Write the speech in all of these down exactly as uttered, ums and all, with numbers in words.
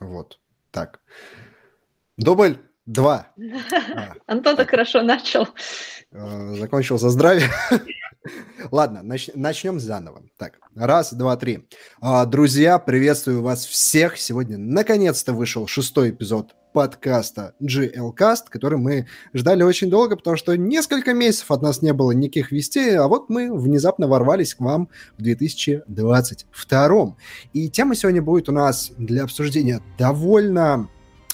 Вот так. Дубль два. Антон так хорошо начал. Закончил за здравие. Ладно, нач- начнем заново. Так, раз, два, три. А, друзья, приветствую вас всех. Сегодня наконец-то вышел шестой эпизод подкаста GLCast, который мы ждали очень долго, потому что несколько месяцев от нас не было никаких вестей, а вот мы внезапно ворвались к вам в две тысячи двадцать втором. И тема сегодня будет у нас для обсуждения довольно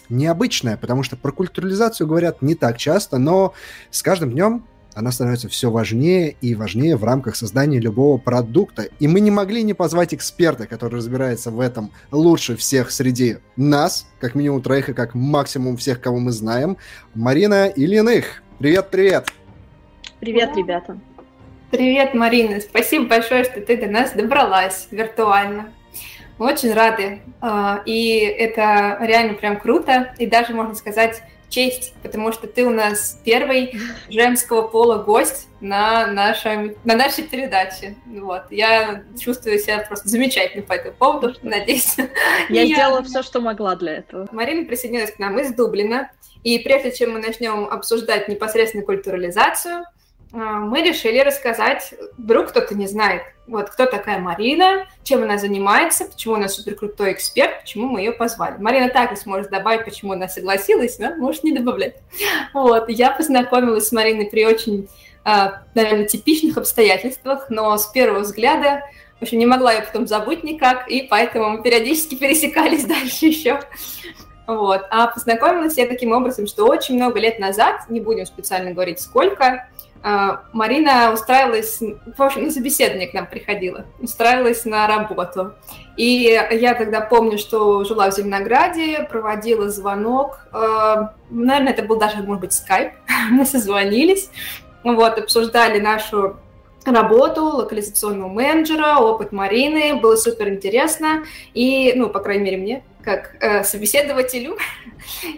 необычная, потому что про культурализацию говорят не так часто, но с каждым днем она становится все важнее и важнее в рамках создания любого продукта. И мы не могли не позвать эксперта, который разбирается в этом лучше всех среди нас, как минимум троих и как максимум всех, кого мы знаем. Марина Ильиных. Привет-привет! Привет, привет, ребята! Привет, Марина! Спасибо большое, что ты до нас добралась виртуально. Мы очень рады. И это реально прям круто. И даже, можно сказать, честь, потому что ты у нас первый женского пола гость на, нашем, на нашей передаче. Вот. Я чувствую себя просто замечательно по этому поводу, надеюсь. Я, я сделала все, что могла для этого. Марина присоединилась к нам из Дублина, и прежде чем мы начнем обсуждать непосредственно культурализацию, мы решили рассказать, вдруг кто-то не знает, вот кто такая Марина, чем она занимается, почему она суперкрутой эксперт, почему мы ее позвали. Марина так и сможет добавить, почему она согласилась, но может не добавлять. Вот, я познакомилась с Мариной при очень, наверное, типичных обстоятельствах, но с первого взгляда, в общем, не могла ее потом забыть никак, и поэтому мы периодически пересекались дальше еще. Вот, а познакомилась я таким образом, что очень много лет назад, не будем специально говорить сколько, Марина устраивалась, в общем, на собеседование к нам приходила, устраивалась на работу. И я тогда помню, что жила в Зеленограде, проводила звонок, наверное, это был даже, может быть, скайп, мы созвонились, вот, обсуждали нашу работу локализационного менеджера, опыт Марины, было суперинтересно, и, ну, по крайней мере, мне, как э, собеседователю,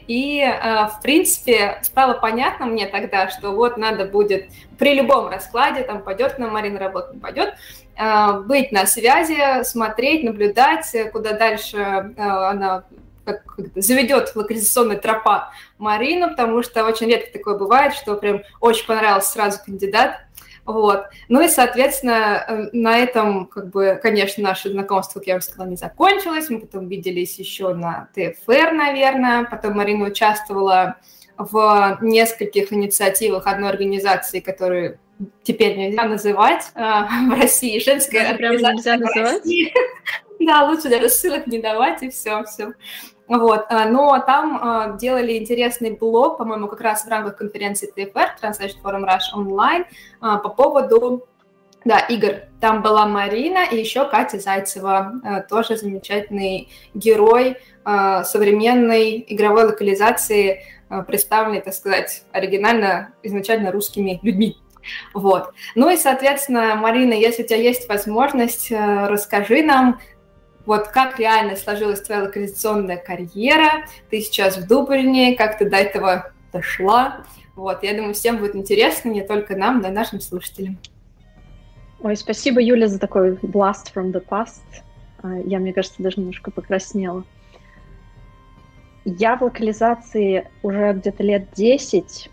и, э, в принципе, стало понятно мне тогда, что вот надо будет при любом раскладе, там, пойдет к нам Марина работать, не пойдет, э, быть на связи, смотреть, наблюдать, куда дальше э, она как, заведет локализационная тропа Марину, потому что очень редко такое бывает, что прям очень понравился сразу кандидат. Вот. Ну и, соответственно, на этом, как бы, конечно, наше знакомство, как я уже сказала, не закончилось. Мы потом виделись еще на ТФР, наверное. Потом Марина участвовала в нескольких инициативах одной организации, которую теперь нельзя называть в России. Женская организация в России. Да, лучше даже ссылок не давать, и все, все. Вот, но там э, делали интересный блог, по-моему, как раз в рамках конференции ТФР, Translation Forum Russia Online, э, по поводу, да, игр. Там была Марина и еще Катя Зайцева, э, тоже замечательный герой э, современной игровой локализации, э, представленной, так сказать, оригинально, изначально русскими людьми. Вот. Ну и, соответственно, Марина, если у тебя есть возможность, э, расскажи нам, вот как реально сложилась твоя локализационная карьера, ты сейчас в Дублине, как ты до этого дошла. Вот, я думаю, всем будет интересно, не только нам, но и нашим слушателям. Ой, спасибо, Юля, за такой blast from the past. Я, мне кажется, даже немножко покраснела. Я в локализации уже где-то лет десять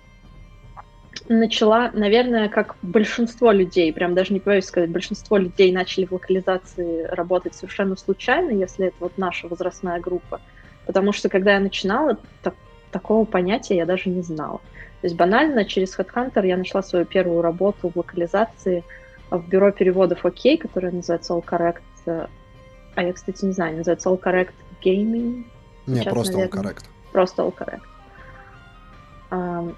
начала, наверное, как большинство людей, прям даже не боюсь сказать, большинство людей начали в локализации работать совершенно случайно, если это вот наша возрастная группа, потому что когда я начинала, так, такого понятия я даже не знала. То есть банально через HeadHunter я нашла свою первую работу в локализации в бюро переводов ОК, которое называется All Correct, а я, кстати, не знаю, называется All Correct Gaming? Не, сейчас, просто наверное, All Correct. Просто All Correct.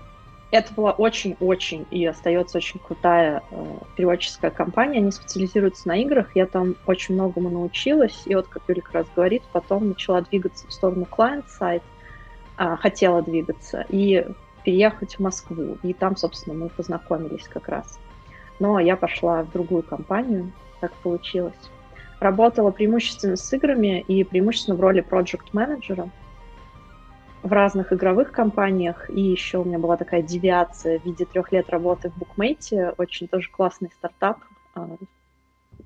Это была очень-очень и остается очень крутая э, переводческая компания. Они специализируются на играх. Я там очень многому научилась. И вот, как Юля как раз говорит, потом начала двигаться в сторону клиент-сайт. Э, хотела двигаться и переехать в Москву. И там, собственно, мы познакомились как раз. Но я пошла в другую компанию. Так получилось. Работала преимущественно с играми и преимущественно в роли проджект-менеджера в разных игровых компаниях, и еще у меня была такая девиация в виде трех лет работы в Bookmate, очень тоже классный стартап,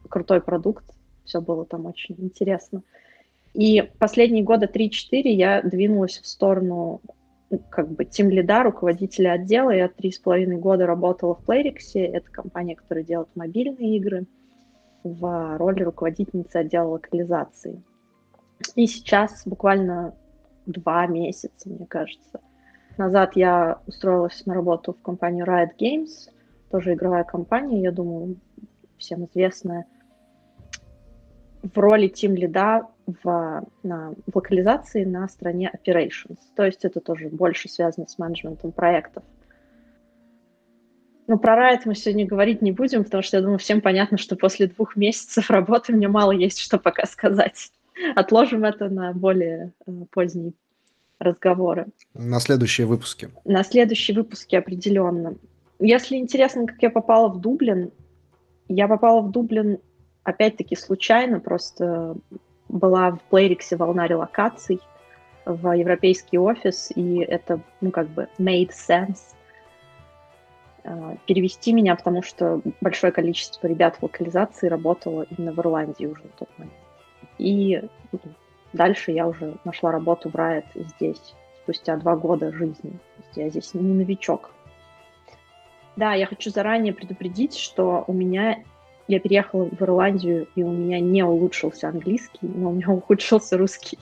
крутой продукт, все было там очень интересно. И последние года три-четыре я двинулась в сторону как бы тимлида, руководителя отдела. Я три с половиной года работала в Playrix. Это компания, которая делает мобильные игры, в роли руководительницы отдела локализации. И сейчас буквально два месяца, мне кажется, назад я устроилась на работу в компанию Riot Games, тоже игровая компания, я думаю, всем известная, в роли тимлида в, на, в локализации на стороне operations. То есть это тоже больше связано с менеджментом проектов. Ну, про Riot мы сегодня говорить не будем, потому что, я думаю, всем понятно, что после двух месяцев работы мне мало есть что пока сказать. Отложим это на более поздние разговоры. На следующие выпуски. На следующие выпуски определенно. Если интересно, как я попала в Дублин, я попала в Дублин опять-таки случайно, просто была в Playrix волна релокаций в европейский офис, и это, ну, как бы made sense перевести меня, потому что большое количество ребят в локализации работало именно в Ирландии уже на тот момент. И дальше я уже нашла работу в Riot здесь, спустя два года жизни. Я здесь не новичок. Да, я хочу заранее предупредить, что у меня... Я переехала в Ирландию, и у меня не улучшился английский, но у меня ухудшился русский.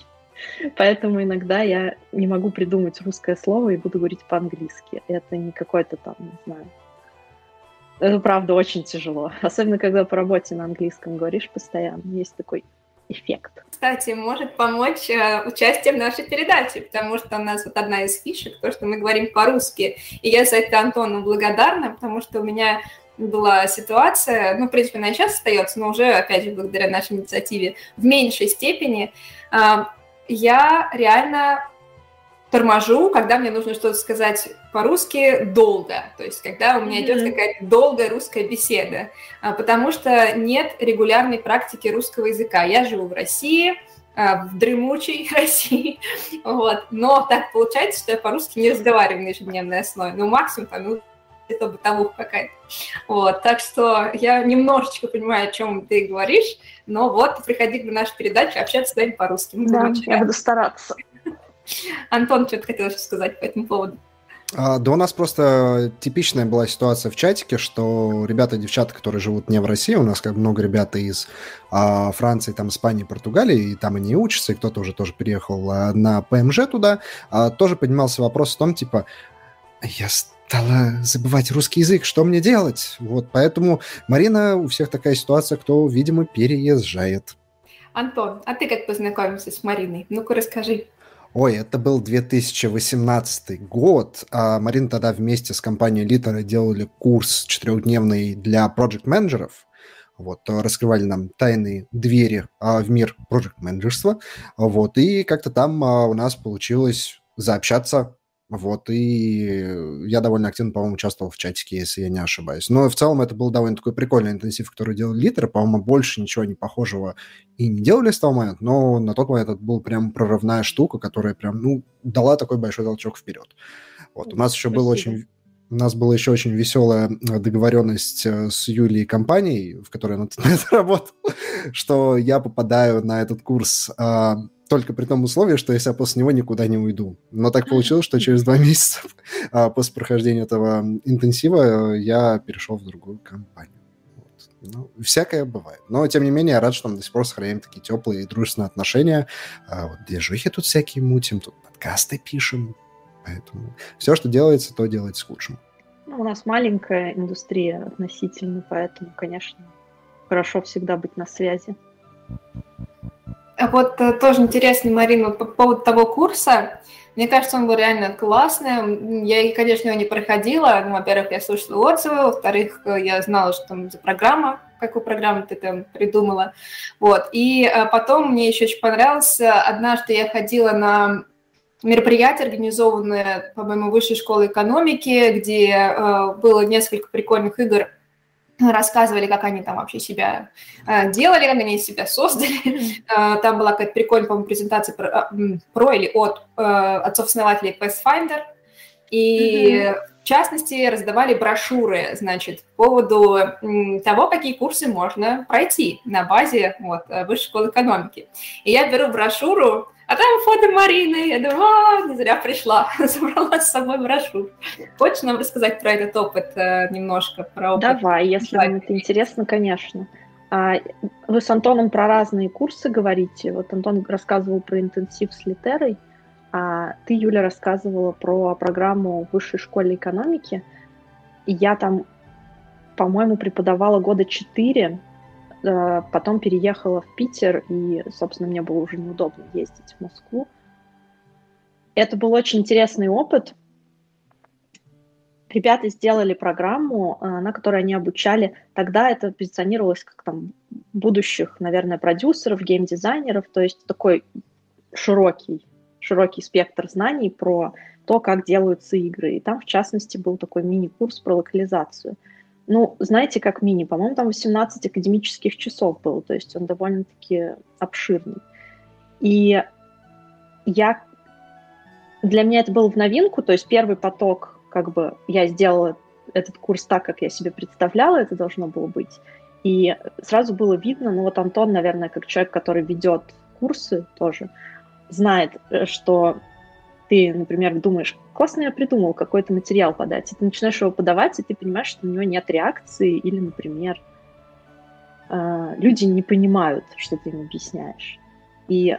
Поэтому иногда я не могу придумать русское слово и буду говорить по-английски. Это не какой-то там, не знаю... Это, правда, очень тяжело. Особенно, когда по работе на английском говоришь постоянно. Есть такой... эффект. Кстати, может помочь э, участие в нашей передаче, потому что у нас вот одна из фишек, то, что мы говорим по-русски. И я за это Антону благодарна, потому что у меня была ситуация, ну, в принципе, она и сейчас остается, но уже, опять же, благодаря нашей инициативе в меньшей степени, э, я реально торможу, когда мне нужно что-то сказать по-русски долго, то есть когда у меня mm-hmm. идет какая-то долгая русская беседа, потому что нет регулярной практики русского языка. Я живу в России, в дремучей России, вот, но так получается, что я по-русски не разговариваю на ежедневной основе, ну, максимум, там, ну, это бытовуха какая-то, вот, так что я немножечко понимаю, о чем ты говоришь, но вот, приходи к нашей передаче, общаться с вами по-русски. Мы да, я буду стараться. Антон, что-то хотел сказать по этому поводу. А, да у нас просто типичная была ситуация в чатике, что ребята и девчата, которые живут не в России, у нас как много ребят из а, Франции, там, Испании, Португалии, и там они учатся, и кто-то уже тоже переехал а, на ПМЖ туда, а, тоже поднимался вопрос в том, типа, я стала забывать русский язык, что мне делать? Вот, поэтому, Марина, у всех такая ситуация, кто, видимо, переезжает. Антон, а ты как познакомился с Мариной? Ну-ка, расскажи. Ой, это был две тысячи восемнадцатый год. А Марина тогда вместе с компанией Литера делали курс четырехдневный для проджект-менеджеров. Вот, раскрывали нам тайные двери а, в мир проджект-менеджерства. Вот, и как-то там а, у нас получилось заобщаться. Вот, и я довольно активно, по-моему, участвовал в чатике, если я не ошибаюсь. Но в целом это был довольно такой прикольный интенсив, который делал Литер. По-моему, больше ничего не похожего и не делали с того момента, но на тот момент это была прям прорывная штука, которая прям, ну, дала такой большой толчок вперед. Вот, у нас еще было очень... У нас была еще очень веселая договоренность с Юлей компанией, в которой она работала, что я попадаю на этот курс только при том условии, что если я после него никуда не уйду. Но так получилось, что через два месяца после прохождения этого интенсива я перешел в другую компанию. Вот. Ну, всякое бывает. Но, тем не менее, я рад, что мы до сих пор сохраняем такие теплые и дружественные отношения. Вот движухи тут всякие мутим, тут подкасты пишем. Поэтому все, что делается, то делается к лучшему. Ну, у нас маленькая индустрия относительно, поэтому, конечно, хорошо всегда быть на связи. А вот тоже интересно, Марина, по поводу того курса. Мне кажется, он был реально классный. Я, конечно, его не проходила. Ну, во-первых, я слушала отзывы. Во-вторых, я знала, что там за программа, какую программу ты там придумала. Вот. И потом мне еще очень понравилось. Однажды я ходила на... мероприятие, организованное, по-моему, Высшей школой экономики, где э, было несколько прикольных игр, рассказывали, как они там вообще себя э, делали, как они себя создали. Э, там была какая-то прикольная, по-моему, презентация про, про или от э, отцов-основателей Pathfinder. И, mm-hmm. В частности, раздавали брошюры, значит, по поводу того, какие курсы можно пройти на базе вот, Высшей школы экономики. И я беру брошюру, а там фото Марины. Я думаю, а, не зря пришла, забрала с собой брошюру. Хочешь нам рассказать про этот опыт немножко? Про опыт? Давай, если вам это интересно, конечно. Вы с Антоном про разные курсы говорите. Вот Антон рассказывал про интенсив с Литерой. А ты, Юля, рассказывала про программу в Высшей школе экономики. И я там, по-моему, преподавала года четыре, потом переехала в Питер, и, собственно, мне было уже неудобно ездить в Москву. Это был очень интересный опыт. Ребята сделали программу, на которой они обучали. Тогда это позиционировалось как там будущих, наверное, продюсеров, геймдизайнеров, то есть такой широкий широкий спектр знаний про то, как делаются игры. И там, в частности, был такой мини-курс про локализацию. Ну, знаете, как мини, по-моему, там восемнадцать академических часов было, то есть он довольно-таки обширный. И я... для меня это было в новинку, то есть первый поток, как бы, я сделала этот курс так, как я себе представляла, это должно было быть. И сразу было видно, ну, вот Антон, наверное, как человек, который ведет курсы тоже, знает, что ты, например, думаешь, классно я придумал какой-то материал подать, и ты начинаешь его подавать, и ты понимаешь, что у него нет реакции, или, например, люди не понимают, что ты им объясняешь. И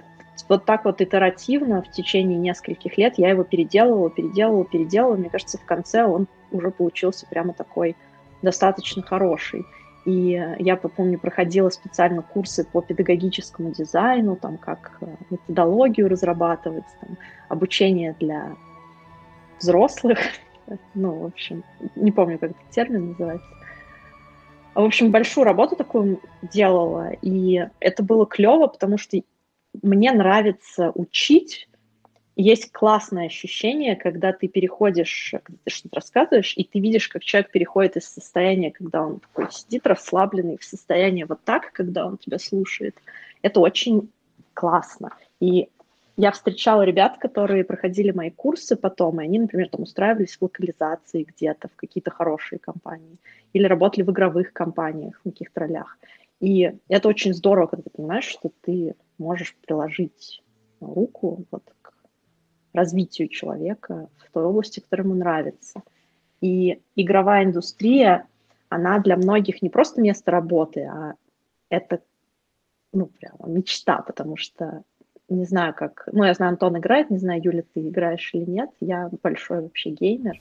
вот так вот итеративно в течение нескольких лет я его переделывала, переделывала, переделывала. Мне кажется, в конце он уже получился прямо такой достаточно хороший. И я, помню, проходила специально курсы по педагогическому дизайну, там, как методологию разрабатывать, там, обучение для взрослых. Ну, в общем, не помню, как этот термин называется. В общем, большую работу такую делала, и это было клево, потому что мне нравится учить. Есть классное ощущение, когда ты переходишь, когда ты что-то рассказываешь, и ты видишь, как человек переходит из состояния, когда он такой сидит расслабленный, в состояние вот так, когда он тебя слушает. Это очень классно. И я встречала ребят, которые проходили мои курсы потом, и они, например, там устраивались в локализации где-то, в какие-то хорошие компании, или работали в игровых компаниях, в каких-то ролях. И это очень здорово, когда ты понимаешь, что ты можешь приложить руку вот к развитию человека в той области, которая ему нравится. И игровая индустрия, она для многих не просто место работы, а это, ну, прямо мечта, потому что, не знаю, как... Ну, я знаю, Антон играет, не знаю, Юля, ты играешь или нет. Я большой вообще геймер,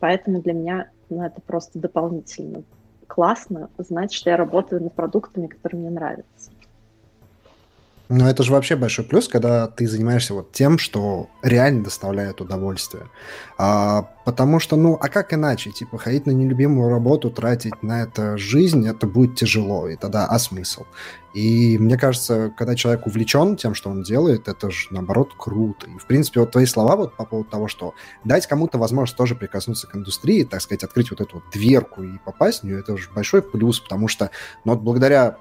поэтому для меня, ну, это просто дополнительно классно знать, что я работаю над продуктами, которые мне нравятся. Но это же вообще большой плюс, когда ты занимаешься вот тем, что реально доставляет удовольствие. А, потому что, ну, а как иначе? Типа, ходить на нелюбимую работу, тратить на это жизнь, это будет тяжело. И тогда, а смысл? И мне кажется, когда человек увлечен тем, что он делает, это же, наоборот, круто. И, в принципе, вот твои слова вот по поводу того, что дать кому-то возможность тоже прикоснуться к индустрии, так сказать, открыть вот эту вот дверку и попасть в нее, это же большой плюс, потому что, ну, вот благодаря...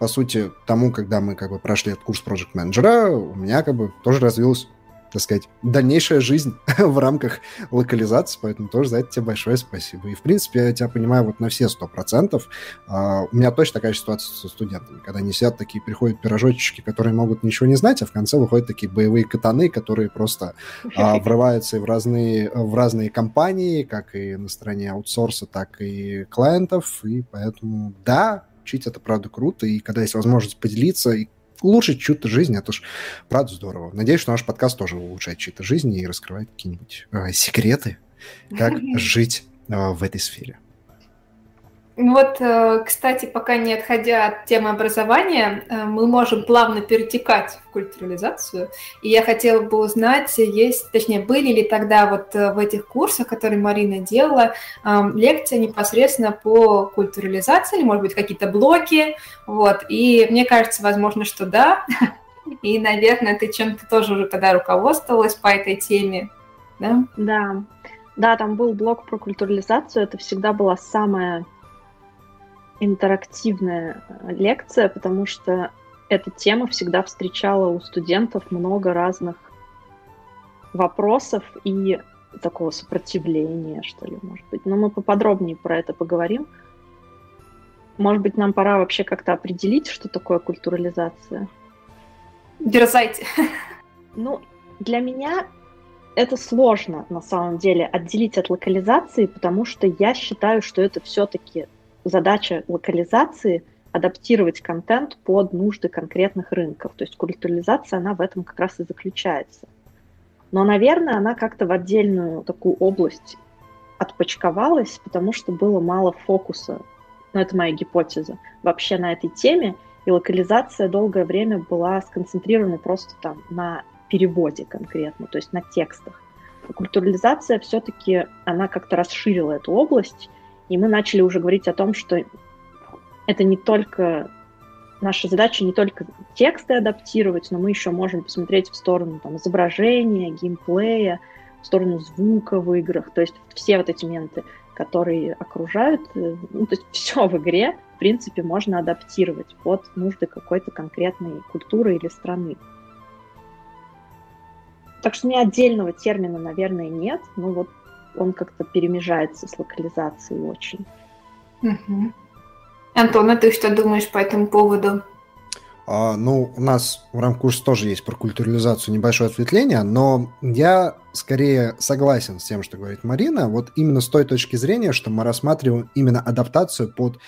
По сути, тому, когда мы как бы прошли этот курс проджект-менеджера, у меня как бы тоже развилась, так сказать, дальнейшая жизнь в рамках локализации, поэтому тоже за это тебе большое спасибо. И, в принципе, я тебя понимаю вот на все сто процентов. А, у меня точно такая ситуация со студентами, когда они сидят такие, приходят пирожочки, которые могут ничего не знать, а в конце выходят такие боевые катаны, которые просто а, врываются и в разные, в разные компании, как и на стороне аутсорса, так и клиентов, и поэтому, да, учить, это правда круто, и когда есть возможность поделиться и улучшить чью-то жизнь, это ж правда здорово. Надеюсь, что наш подкаст тоже улучшает чью-то жизнь и раскрывает какие-нибудь э, секреты, как жить э, в этой сфере. Вот, э, кстати, пока не отходя от темы образования, э, мы можем плавно перетекать в культурализацию, и я хотела бы узнать, есть, точнее, были ли тогда вот э, в этих курсах, которые Марина делала, э, лекции непосредственно по культурализации, может быть, какие-то блоки, вот, и мне кажется, возможно, что да, и, наверное, ты чем-то тоже уже тогда руководствовалась по этой теме, да? Да, да, там был блок про культурализацию, это всегда была самая... интерактивная лекция, потому что эта тема всегда встречала у студентов много разных вопросов, и такого сопротивления, что ли, может быть. Но мы поподробнее про это поговорим. Может быть, нам пора вообще как-то определить, что такое культурализация? Дерзайте. Ну, для меня это сложно, на самом деле, отделить от локализации, потому что я считаю, что это все-таки задача локализации — адаптировать контент под нужды конкретных рынков. То есть культурализация, она в этом как раз и заключается. Но, наверное, она как-то в отдельную такую область отпочковалась, потому что было мало фокуса. Ну, это моя гипотеза, вообще на этой теме. И локализация долгое время была сконцентрирована просто там на переводе конкретно, то есть на текстах. А культурализация все-таки, она как-то расширила эту область, и мы начали уже говорить о том, что это не только... Наша задача не только тексты адаптировать, но мы еще можем посмотреть в сторону там, изображения, геймплея, в сторону звука в играх. То есть все вот эти моменты, которые окружают, ну, то есть все в игре, в принципе, можно адаптировать под нужды какой-то конкретной культуры или страны. Так что у меня отдельного термина, наверное, нет, но вот он как-то перемежается с локализацией очень. Угу. Антон, а ты что думаешь по этому поводу? А, ну, у нас в рамках курса тоже есть про культурализацию небольшое ответвление, но я скорее согласен с тем, что говорит Марина, вот именно с той точки зрения, что мы рассматриваем именно адаптацию под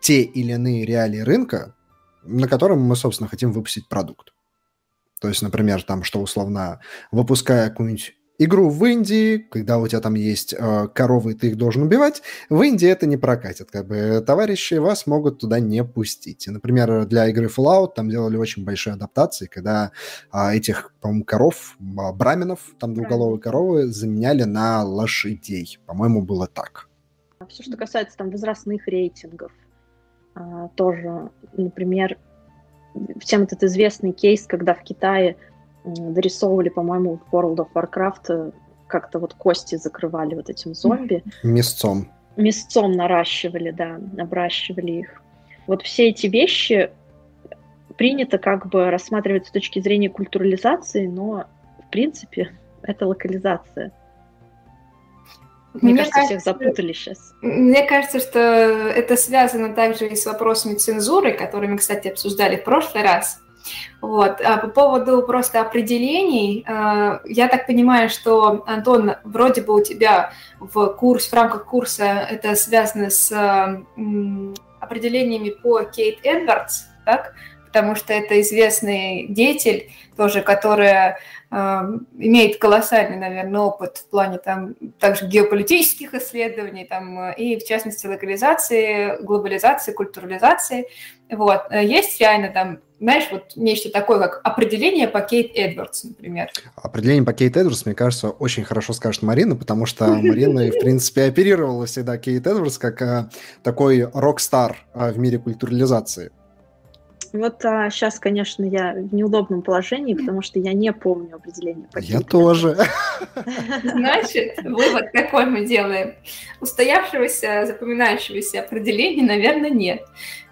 те или иные реалии рынка, на котором мы, собственно, хотим выпустить продукт. То есть, например, там, что условно, выпуская какую-нибудь игру в Индии, когда у тебя там есть э, коровы, ты их должен убивать, в Индии это не прокатит. Как бы товарищи вас могут туда не пустить. И, например, для игры Fallout там делали очень большие адаптации, когда э, этих, по-моему, коров, э, браминов, там двуголовые коровы, заменяли на лошадей. По-моему, было так. Все, что касается там возрастных рейтингов, э, тоже, например, всем этот известный кейс, когда в Китае дорисовывали, по-моему, в World of Warcraft как-то вот кости закрывали вот этим зомби. Мясцом. Мясцом наращивали, да, обращивали их. Вот все эти вещи принято как бы рассматривать с точки зрения культурализации, но, в принципе, это локализация. Мне, мне кажется, кажется, всех запутали сейчас. Мне кажется, что это связано также и с вопросами цензуры, которые мы, кстати, обсуждали в прошлый раз. Вот. А по поводу просто определений, я так понимаю, что, Антон, вроде бы у тебя в, курс, в рамках курса это связано с определениями по Кейт Эдвардс, так? Потому что это известный деятель, тоже, которая э, имеет колоссальный, наверное, опыт в плане там, также геополитических исследований там, и, в частности, локализации, глобализации, культурализации. Вот. Есть реально там, знаешь, вот нечто такое, как определение по Кейт Эдвардс, например. Определение по Кейт Эдвардс, мне кажется, очень хорошо скажет Марина, потому что Марина, в принципе, оперировала всегда Кейт Эдвардс как такой рок-стар в мире культурализации. Вот а, сейчас, конечно, я в неудобном положении, потому что я не помню определение. Я тоже. Значит, вывод какой мы делаем? Устоявшегося, запоминающегося определения, наверное, нет.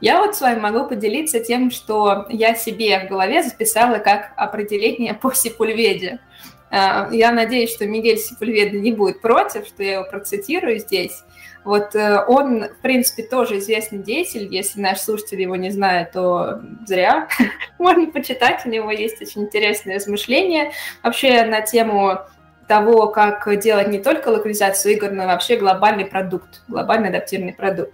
Я вот с вами могу поделиться тем, что я себе в голове записала как определение по Сепульведе. Я надеюсь, что Мигель Сепульведа не будет против, что я его процитирую здесь. Вот он, в принципе, тоже известный деятель. Если наш слушатель его не знает, то зря. Можно почитать, у него есть очень интересные размышления вообще на тему того, как делать не только локализацию игр, но вообще глобальный продукт, глобально адаптированный продукт.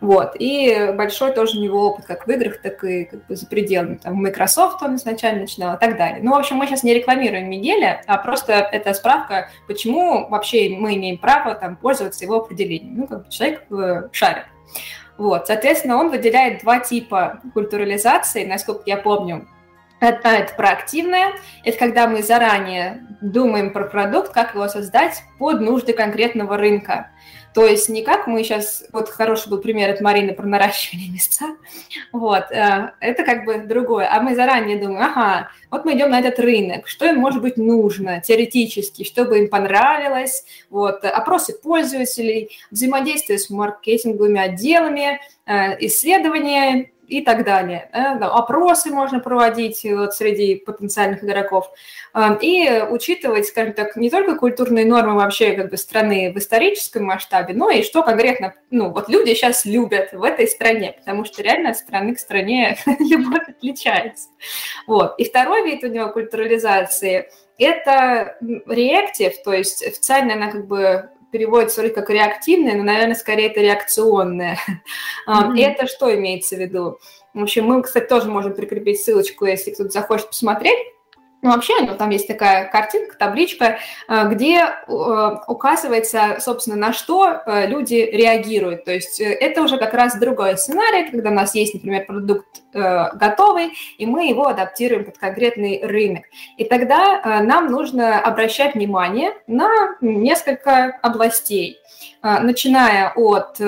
Вот. И большой тоже у него опыт как в играх, так и как бы за пределами. Там, Microsoft он изначально начинал и так далее. Ну, в общем, мы сейчас не рекламируем Мигеля, а просто это справка, почему вообще мы имеем право там, пользоваться его определением. Ну, как бы человек в шаре. Вот. Соответственно, он выделяет два типа культурализации, насколько я помню. Одна – это проактивная, это когда мы заранее думаем про продукт, как его создать под нужды конкретного рынка. То есть не как мы сейчас... Вот хороший был пример от Марины про наращивание мясца. Вот. Это как бы другое. А мы заранее думаем, ага, вот мы идем на этот рынок. Что им может быть нужно теоретически, чтобы им понравилось? Вот. Опросы пользователей, взаимодействие с маркетинговыми отделами, исследования и так далее. Опросы можно проводить вот среди потенциальных игроков и учитывать, скажем так, не только культурные нормы вообще как бы страны в историческом масштабе, но и что конкретно, ну, вот люди сейчас любят в этой стране, потому что реально от страны к стране любовь отличается. Вот. И второй вид у него культурализации – это реактив, то есть официально она как бы переводится вроде как реактивное, но, наверное, скорее это реакционное. Mm-hmm. И это что имеется в виду? В общем, мы, кстати, тоже можем прикрепить ссылочку, если кто-то захочет посмотреть. Ну, вообще, ну, там есть такая картинка, табличка, где указывается, собственно, на что люди реагируют. То есть это уже как раз другой сценарий, когда у нас есть, например, продукт готовый, и мы его адаптируем под конкретный рынок. И тогда нам нужно обращать внимание на несколько областей, начиная от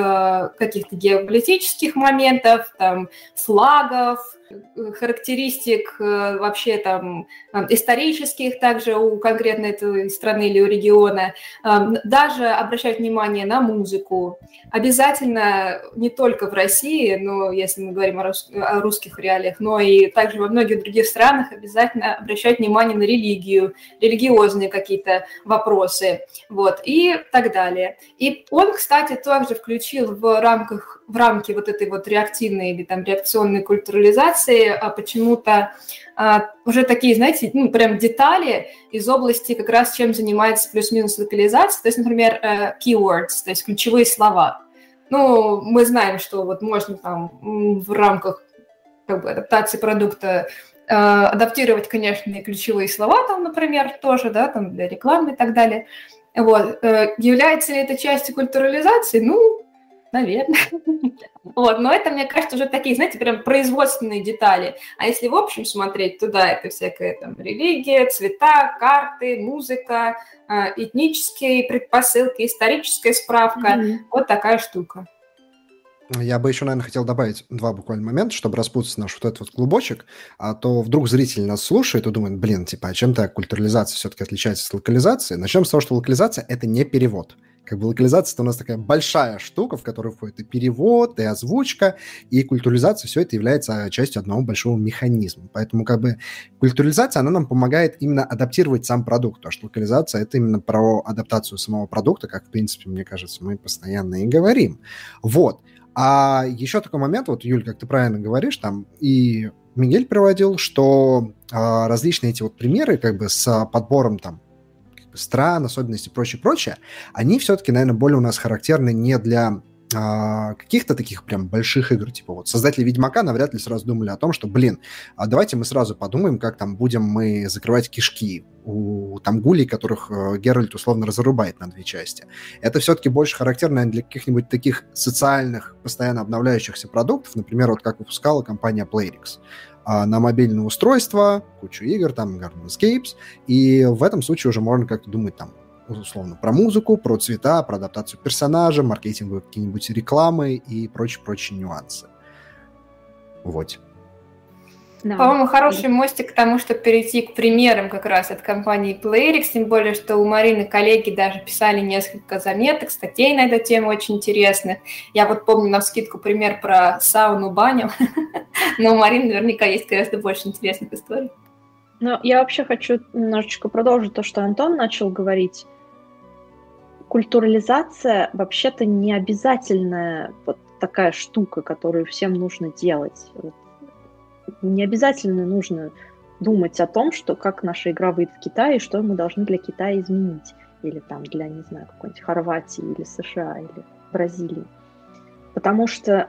каких-то геополитических моментов, там, флагов, характеристик вообще там исторических также у конкретной этой страны или у региона, даже обращать внимание на музыку. Обязательно не только в России, но если мы говорим о, рус- о русских реалиях, но и также во многих других странах обязательно обращать внимание на религию, религиозные какие-то вопросы, вот, и так далее. И он, кстати, также включил в рамках в рамки вот этой вот реактивной или там реакционной культурализации почему-то а, уже такие, знаете, ну, прям детали из области как раз чем занимается плюс-минус локализация, то есть, например, keywords, то есть ключевые слова. Ну, мы знаем, что вот можно там в рамках как бы адаптации продукта а, адаптировать, конечно, и ключевые слова там, например, тоже, да, там для рекламы и так далее. Вот. А, является ли это частью культурализации? Ну, наверное. Вот, но это, мне кажется, уже такие, знаете, прям производственные детали. А если в общем смотреть, то да, это всякая там религия, цвета, карты, музыка, этнические предпосылки, историческая справка. Mm-hmm. Вот такая штука. Я бы еще, наверное, хотел добавить два буквально момента, чтобы распутать наш вот этот вот клубочек, а то вдруг зритель нас слушает и думает, блин, типа, а чем-то культурализация все-таки отличается от локализации? Начнем с того, что локализация – это не перевод. Как бы локализация – это у нас такая большая штука, в которую входит и перевод, и озвучка, и культурализация. Все это является частью одного большого механизма. Поэтому как бы культурализация, она нам помогает именно адаптировать сам продукт, потому что локализация – это именно про адаптацию самого продукта, как, в принципе, мне кажется, мы постоянно и говорим. Вот. А еще такой момент, вот, Юль, как ты правильно говоришь, там и Мигель приводил, что а, различные эти вот примеры как бы с подбором там стран, особенностей и прочее-прочее, они все-таки, наверное, более у нас характерны не для а, каких-то таких прям больших игр. Типа вот создатели «Ведьмака» навряд ли сразу думали о том, что, блин, а давайте мы сразу подумаем, как там будем мы закрывать кишки у там гулей, которых э, Геральт условно разрубает на две части. Это все-таки больше характерно, наверное, для каких-нибудь таких социальных, постоянно обновляющихся продуктов, например, вот как выпускала компания Playrix. А, на мобильные устройства, кучу игр, там, Garden Escapes, и в этом случае уже можно как-то думать там, условно, про музыку, про цвета, про адаптацию персонажа, маркетинговые какие-нибудь рекламы и прочие-прочие нюансы. Вот. No. По-моему, хороший мостик к тому, чтобы перейти к примерам как раз от компании Playrix, тем более, что у Марины коллеги даже писали несколько заметок, статей на эту тему очень интересных. Я вот помню навскидку пример про сауну, баню, но у Марины наверняка есть гораздо больше интересных историй. Ну, я вообще хочу немножечко продолжить то, что Антон начал говорить. Культурализация вообще-то не обязательная вот такая штука, которую всем нужно делать. Не обязательно нужно думать о том, что как наша игра выйдет в Китае, и что мы должны для Китая изменить. Или там для, не знаю, какой-нибудь Хорватии, или США, или Бразилии. Потому что,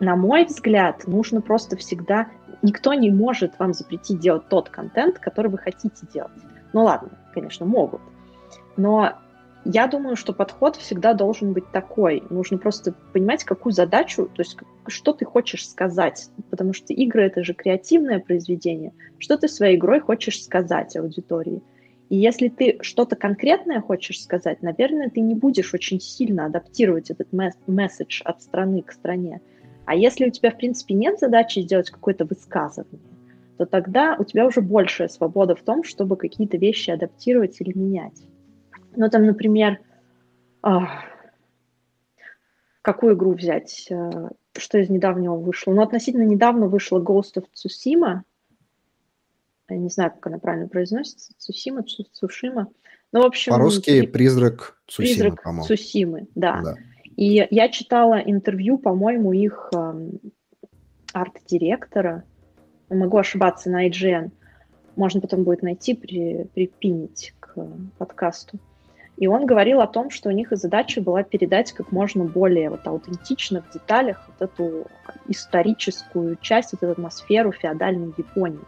на мой взгляд, нужно просто всегда... Никто не может вам запретить делать тот контент, который вы хотите делать. Ну ладно, конечно, могут. Но я думаю, что подход всегда должен быть такой. Нужно просто понимать, какую задачу, то есть что ты хочешь сказать, потому что игры — это же креативное произведение. Что ты своей игрой хочешь сказать аудитории? И если ты что-то конкретное хочешь сказать, наверное, ты не будешь очень сильно адаптировать этот мес- месседж от страны к стране. А если у тебя, в принципе, нет задачи сделать какое-то высказывание, то тогда у тебя уже большая свобода в том, чтобы какие-то вещи адаптировать или менять. Ну, там, например, какую игру взять? что из недавнего вышло? Ну, относительно недавно вышла Ghost of Tsushima. Я не знаю, как она правильно произносится. Цусима, Цушима. Ну, в общем... По-русски «Призрак Цусимы», «Призрак по-моему. Цусимы», да. да. И я читала интервью, по-моему, их э, арт-директора. Могу ошибаться, на ай джи эн. Можно потом будет найти, при, припинить к подкасту. И он говорил о том, что у них и задача была передать как можно более вот аутентично в деталях вот эту историческую часть, вот эту атмосферу феодальной Японии.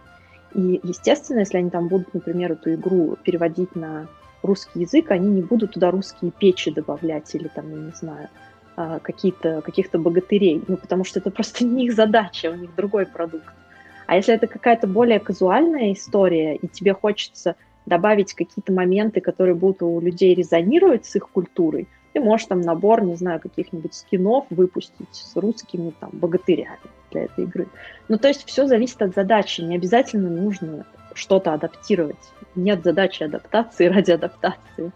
И, естественно, если они там будут, например, эту игру переводить на русский язык, они не будут туда русские печи добавлять или там, я не знаю, какие-то, каких-то богатырей, ну, потому что это просто не их задача, у них другой продукт. А если это какая-то более казуальная история, и тебе хочется добавить какие-то моменты, которые будут у людей резонировать с их культурой, ты можешь там набор, не знаю, каких-нибудь скинов выпустить с русскими там богатырями для этой игры. Ну, то есть все зависит от задачи, не обязательно нужно что-то адаптировать. Нет задачи адаптации ради адаптации.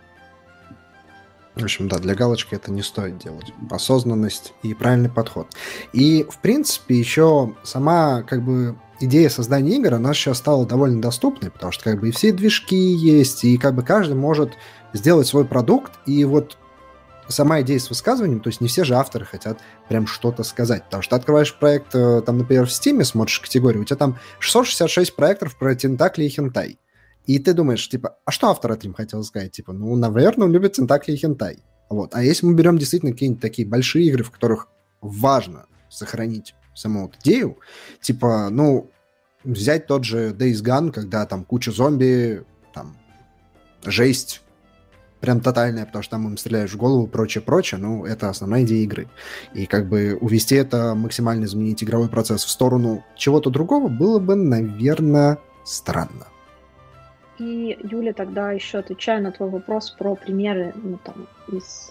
В общем, да, для галочки это не стоит делать. Осознанность и правильный подход. И, в принципе, еще сама, как бы, идея создания игр, она сейчас стала довольно доступной, потому что, как бы, и все движки есть, и, как бы, каждый может сделать свой продукт, и вот сама идея с высказыванием, то есть не все же авторы хотят прям что-то сказать, потому что ты открываешь проект, там, например, в Steam, смотришь категорию, у тебя там шестьсот шестьдесят шесть проектов про тентакли и хентай, и ты думаешь, типа, а что автор этим хотел сказать? Типа, ну, наверное, он любит тентакли и хентай. Вот. А если мы берем действительно какие-нибудь такие большие игры, в которых важно сохранить саму идею, типа, ну, взять тот же Days Gone, когда там куча зомби, там, жесть, прям тотальная, потому что там им стреляешь в голову, прочее-прочее, ну, это основная идея игры. И, как бы, увести это, максимально изменить игровой процесс в сторону чего-то другого было бы, наверное, странно. И, Юля, тогда еще отвечаю на твой вопрос про примеры, ну, там, из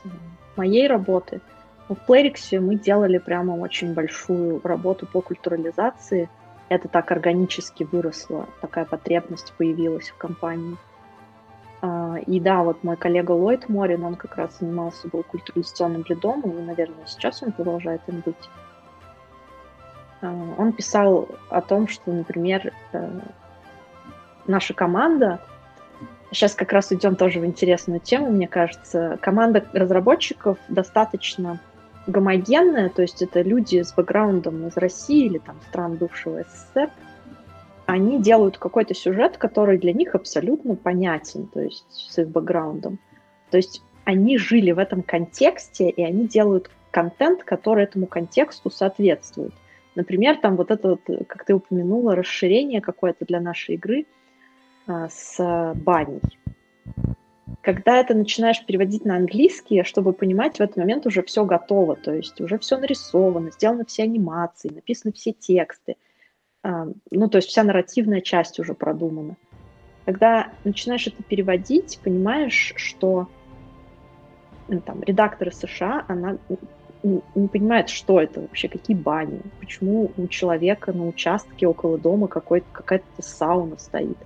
моей работы. В Playrix мы делали прямо очень большую работу по культурализации. Это так органически выросло, такая потребность появилась в компании. И да, вот мой коллега Ллойд Морин, он как раз занимался был культурализационным лидом, и, наверное, сейчас он продолжает им быть. Он писал о том, что, например, наша команда... Сейчас как раз идем тоже в интересную тему, мне кажется. Команда разработчиков достаточно гомогенная, то есть это люди с бэкграундом из России или там стран бывшего СССР. Они делают какой-то сюжет, который для них абсолютно понятен, то есть с их бэкграундом. То есть они жили в этом контексте, и они делают контент, который этому контексту соответствует. Например, там вот это, вот, как ты упомянула, расширение какое-то для нашей игры а, с баней. Когда это начинаешь переводить на английский, чтобы понимать, в этот момент уже все готово, то есть уже все нарисовано, сделаны все анимации, написаны все тексты. Ну, то есть вся нарративная часть уже продумана. Когда начинаешь это переводить, понимаешь, что ну, там, редакторы США, она не понимает, что это вообще, какие бани, почему у человека на участке около дома какой-то, какая-то сауна стоит,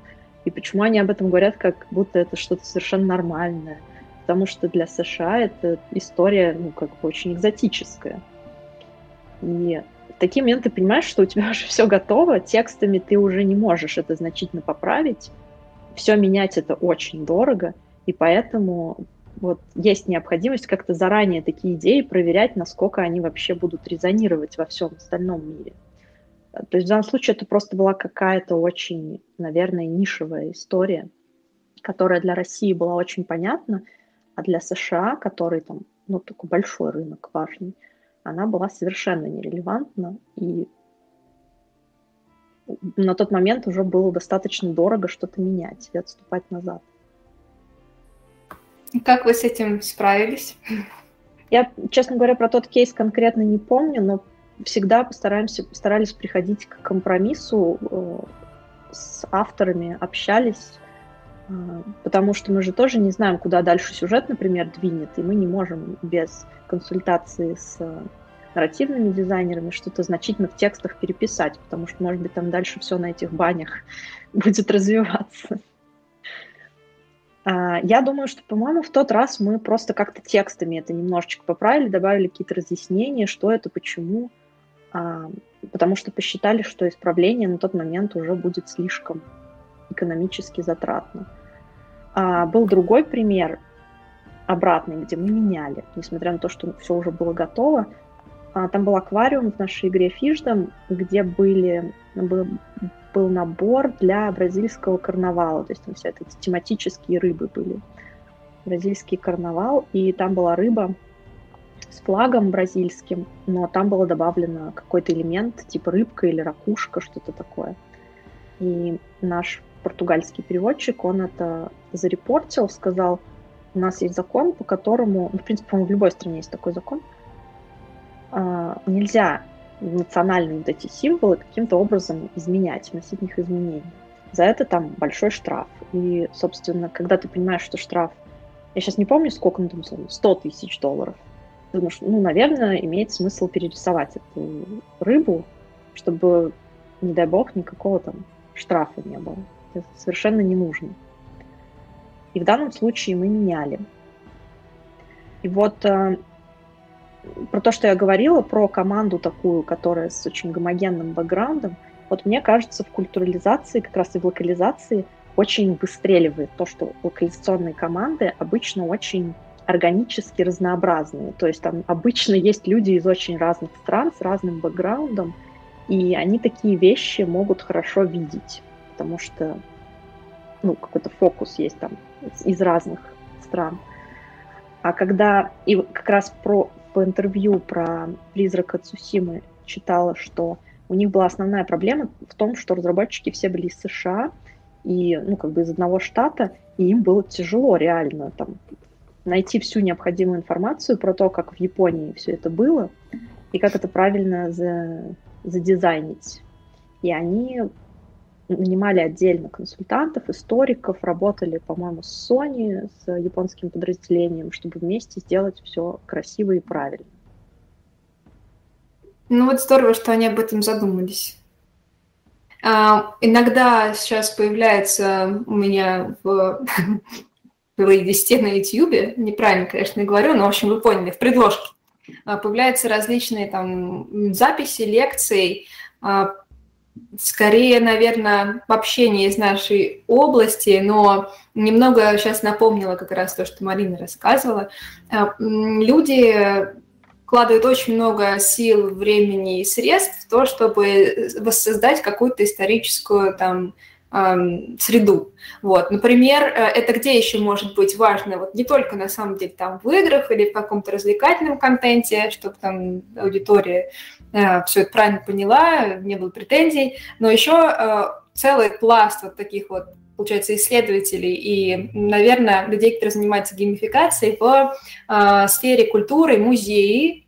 и почему они об этом говорят, как будто это что-то совершенно нормальное, потому что для США это история, ну, как бы очень экзотическая. И в такие моменты ты понимаешь, что у тебя уже все готово, текстами ты уже не можешь это значительно поправить, все менять это очень дорого, и поэтому вот есть необходимость как-то заранее такие идеи проверять, насколько они вообще будут резонировать во всем остальном мире. То есть в данном случае это просто была какая-то очень, наверное, нишевая история, которая для России была очень понятна, а для США, который там, ну, такой большой рынок важный, она была совершенно нерелевантна, и на тот момент уже было достаточно дорого что-то менять и отступать назад. Как вы с этим справились? Я, честно говоря, про тот кейс конкретно не помню, но всегда постараемся, постарались приходить к компромиссу, с авторами общались, потому что мы же тоже не знаем, куда дальше сюжет, например, двинет, и мы не можем без консультации с нарративными дизайнерами что-то значительно в текстах переписать, потому что, может быть, там дальше все на этих банях будет развиваться. Я думаю, что, по-моему, в тот раз мы просто как-то текстами это немножечко поправили, добавили какие-то разъяснения, что это, почему, потому что посчитали, что исправление на тот момент уже будет слишком экономически затратно. А был другой пример, обратный, где мы меняли, несмотря на то, что все уже было готово. А, там был аквариум в нашей игре Фишдом, где были, был, был набор для бразильского карнавала, то есть там все это тематические рыбы были. Бразильский карнавал, и там была рыба с флагом бразильским, но там было добавлено какой-то элемент, типа рыбка или ракушка, что-то такое. И наш португальский переводчик, он это зарепортил, сказал, у нас есть закон, по которому, ну, в принципе, по-моему, в любой стране есть такой закон, а, нельзя национальные вот эти символы каким-то образом изменять, вносить в них изменения. За это там большой штраф. И, собственно, когда ты понимаешь, что штраф, я сейчас не помню, сколько, ну, там, сто тысяч долларов, ты думаешь, ну, наверное, имеет смысл перерисовать эту рыбу, чтобы, не дай бог, никакого там штрафа не было. Это совершенно не нужно. И в данном случае мы меняли. И вот э, про то, что я говорила, про команду такую, которая с очень гомогенным бэкграундом, вот мне кажется, в культурализации, как раз и в локализации, очень выстреливает то, что локализационные команды обычно очень органически разнообразные. То есть там обычно есть люди из очень разных стран с разным бэкграундом, и они такие вещи могут хорошо видеть, потому что ну, какой-то фокус есть там из разных стран. А когда... И как раз про, по интервью про «Призрака Цусимы» читала, что у них была основная проблема в том, что разработчики все были из США, и, ну, как бы из одного штата, и им было тяжело реально там найти всю необходимую информацию про то, как в Японии все это было, и как это правильно за, задизайнить. И они... нанимали отдельно консультантов, историков, работали, по-моему, с Sony, с японским подразделением, чтобы вместе сделать все красиво и правильно. Ну вот здорово, что они об этом задумались. А, иногда сейчас появляется у меня в плейлисте на YouTube, неправильно, конечно, говорю, но, в общем, вы поняли, в предложке, появляются различные там записи, лекции, скорее, наверное, вообще не из нашей области, но немного сейчас напомнила как раз то, что Марина рассказывала. Люди вкладывают очень много сил, времени и средств в то, чтобы воссоздать какую-то историческую там, среду. Вот. Например, это где еще может быть важно? Вот не только, на самом деле, там, в играх или в каком-то развлекательном контенте, чтобы там аудитория э, все это правильно поняла, не было претензий, но еще э, целый пласт вот таких вот, получается, исследователей и, наверное, людей, которые занимаются геймификацией по э, сфере культуры, музеи,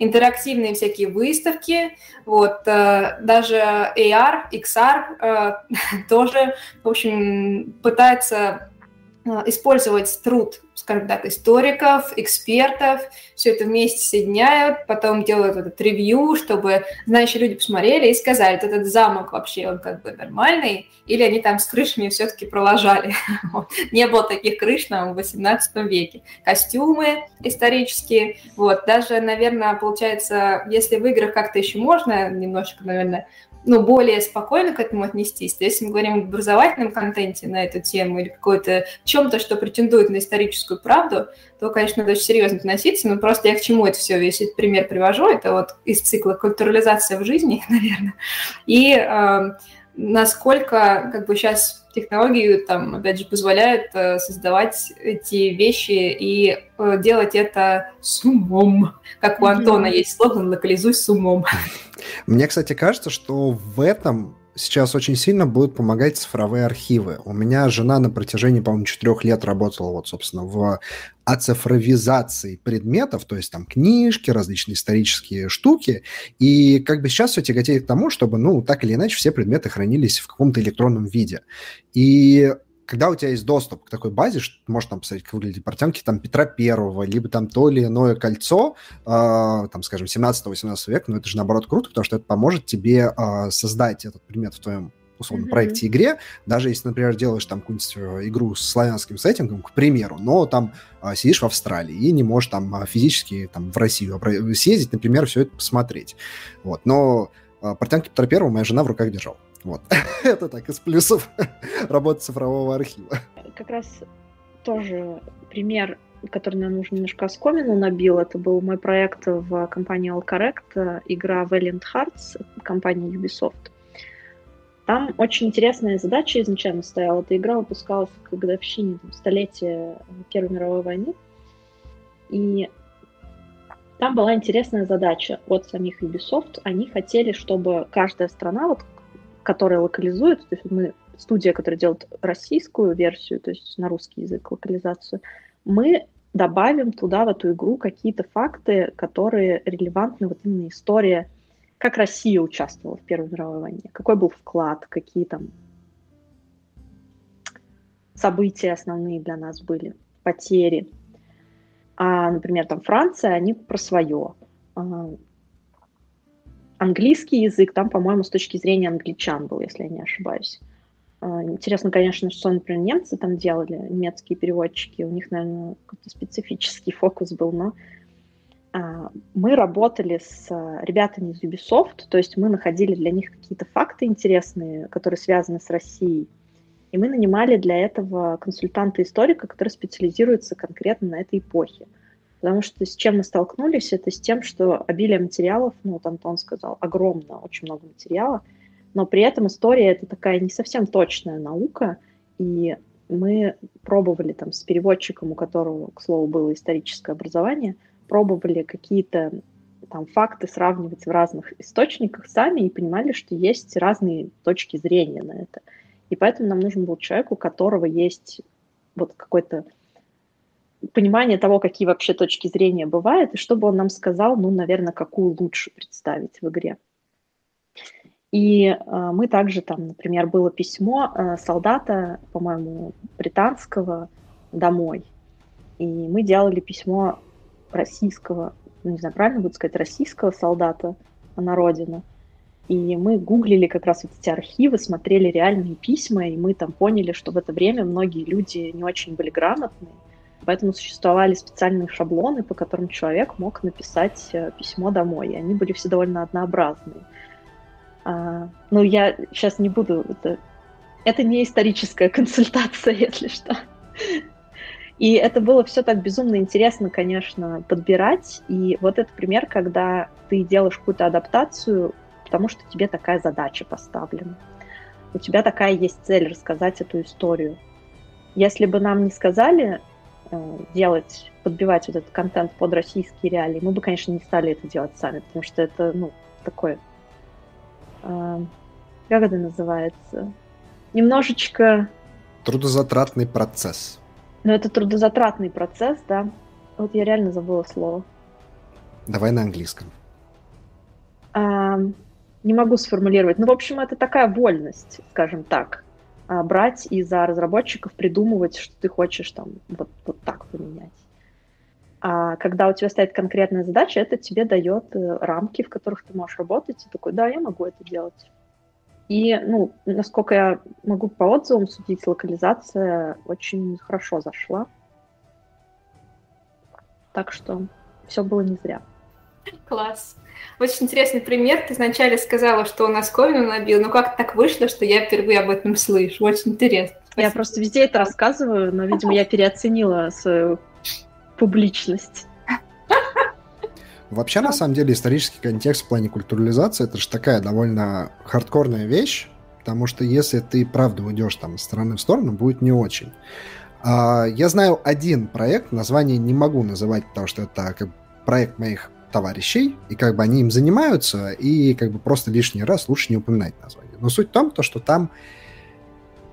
интерактивные всякие выставки, вот, даже эй ар, икс ар тоже, в общем, пытается использовать труд, скажем так, историков, экспертов, все это вместе соединяют, потом делают вот это ревью, чтобы знающие люди посмотрели и сказали, вот этот замок вообще, он как бы нормальный, или они там с крышами все-таки проложали. Вот. Не было таких крыш там в восемнадцатом веке. Костюмы исторические, вот, даже, наверное, получается, если в играх как-то еще можно немножечко, наверное, ну, более спокойно к этому отнестись. То есть, если мы говорим об образовательном контенте на эту тему или какой-то чем-то, что претендует на историческую правду, то, конечно, надо очень серьезно относиться. Но просто я к чему это все, весь этот пример привожу, это вот из цикла «Культурализация в жизни», наверное. И э, насколько как бы сейчас технологии, там, опять же, позволяют э, создавать эти вещи и э, делать это с умом. Как у Антона mm-hmm. есть слоган «Локализуй с умом». Мне, кстати, кажется, что в этом сейчас очень сильно будут помогать цифровые архивы. У меня жена на протяжении, по-моему, четырех лет работала вот, собственно, в оцифровизации предметов, то есть там книжки, различные исторические штуки. И как бы сейчас все тяготеет к тому, чтобы, ну, так или иначе, все предметы хранились в каком-то электронном виде. И когда у тебя есть доступ к такой базе, что ты можешь там посмотреть, как выглядят портянки там, Петра Первого, либо там то или иное кольцо, э, там, скажем, семнадцатого-восемнадцатого века, но это же, наоборот, круто, потому что это поможет тебе э, создать этот предмет в твоем условно, mm-hmm. проекте игре, даже если, например, делаешь там какую-нибудь игру с славянским сеттингом, к примеру, но там а, сидишь в Австралии и не можешь там физически там, в Россию съездить, например, все это посмотреть. Вот. Но а, «Портянки Петра Первого» моя жена в руках держала. Вот. Это так, из плюсов работы цифрового архива. Как раз тоже пример, который нам уже немножко оскомину набил, это был мой проект в компании All Correct, игра Valiant Hearts, компании Ubisoft. Там очень интересная задача изначально стояла. Эта игра выпускалась к годовщине там, столетия Первой мировой войны. И там была интересная задача от самих Ubisoft. Они хотели, чтобы каждая страна, вот, которая локализует, то есть мы, студия, которая делает российскую версию, то есть на русский язык локализацию, мы добавим туда, в эту игру, какие-то факты, которые релевантны вот именно истории, как Россия участвовала в Первой мировой войне, какой был вклад, какие там события основные для нас были, потери. А, например, там Франция, они про свое. А, английский язык, там, по-моему, с точки зрения англичан был, если я не ошибаюсь. Интересно, конечно, что, например, немцы там делали, немецкие переводчики, у них, наверное, какой-то специфический фокус был, но а, мы работали с ребятами из Ubisoft, то есть мы находили для них какие-то факты интересные, которые связаны с Россией, и мы нанимали для этого консультанта-историка, который специализируется конкретно на этой эпохе, потому что с чем мы столкнулись, это с тем, что обилие материалов, ну, вот Антон сказал, огромно, очень много материала, но при этом история — это такая не совсем точная наука, и мы пробовали там с переводчиком, у которого, к слову, было историческое образование, пробовали какие-то там факты сравнивать в разных источниках сами и понимали, что есть разные точки зрения на это. И поэтому нам нужен был человек, у которого есть вот какое-то понимание того, какие вообще точки зрения бывают, и чтобы он нам сказал, ну, наверное, какую лучше представить в игре. И э, мы также, там, например, было письмо э, солдата, по-моему, британского, домой. И мы делали письмо российского, ну, не знаю, правильно будет сказать, российского солдата на родину. И мы гуглили как раз вот эти архивы, смотрели реальные письма, и мы там поняли, что в это время многие люди не очень были грамотны, поэтому существовали специальные шаблоны, по которым человек мог написать э, письмо домой, и они были все довольно однообразные. А, ну, я сейчас не буду... Это, это не историческая консультация, если что. И это было все так безумно интересно, конечно, подбирать. И вот этот пример, когда ты делаешь какую-то адаптацию, потому что тебе такая задача поставлена. У тебя такая есть цель — рассказать эту историю. Если бы нам не сказали делать, подбивать вот этот контент под российские реалии, мы бы, конечно, не стали это делать сами, потому что это, ну, такое... Как это называется? Немножечко... Трудозатратный процесс. Ну, это трудозатратный процесс, да. Вот я реально забыла слово. Давай на английском. А, не могу сформулировать. Ну, в общем, это такая вольность, скажем так. А, брать и за разработчиков придумывать, что ты хочешь там вот, вот так поменять. А когда у тебя стоит конкретная задача, это тебе дает рамки, в которых ты можешь работать. И такой, да, я могу это делать. И, ну, насколько я могу по отзывам судить, локализация очень хорошо зашла. Так что все было не зря. Класс. Очень интересный пример. Ты вначале сказала, что он оскомину набил, но как так вышло, что я впервые об этом слышу. Очень интересно. Спасибо. Я просто везде это рассказываю, но, видимо, я переоценила свою... публичность. Вообще, на самом деле, исторический контекст в плане культурализации — это же такая довольно хардкорная вещь, потому что если ты, правда, уйдешь там с стороны в сторону, будет не очень. Я знаю один проект, название не могу называть, потому что это как бы проект моих товарищей, и как бы они им занимаются, и как бы просто лишний раз лучше не упоминать название. Но суть в том, что там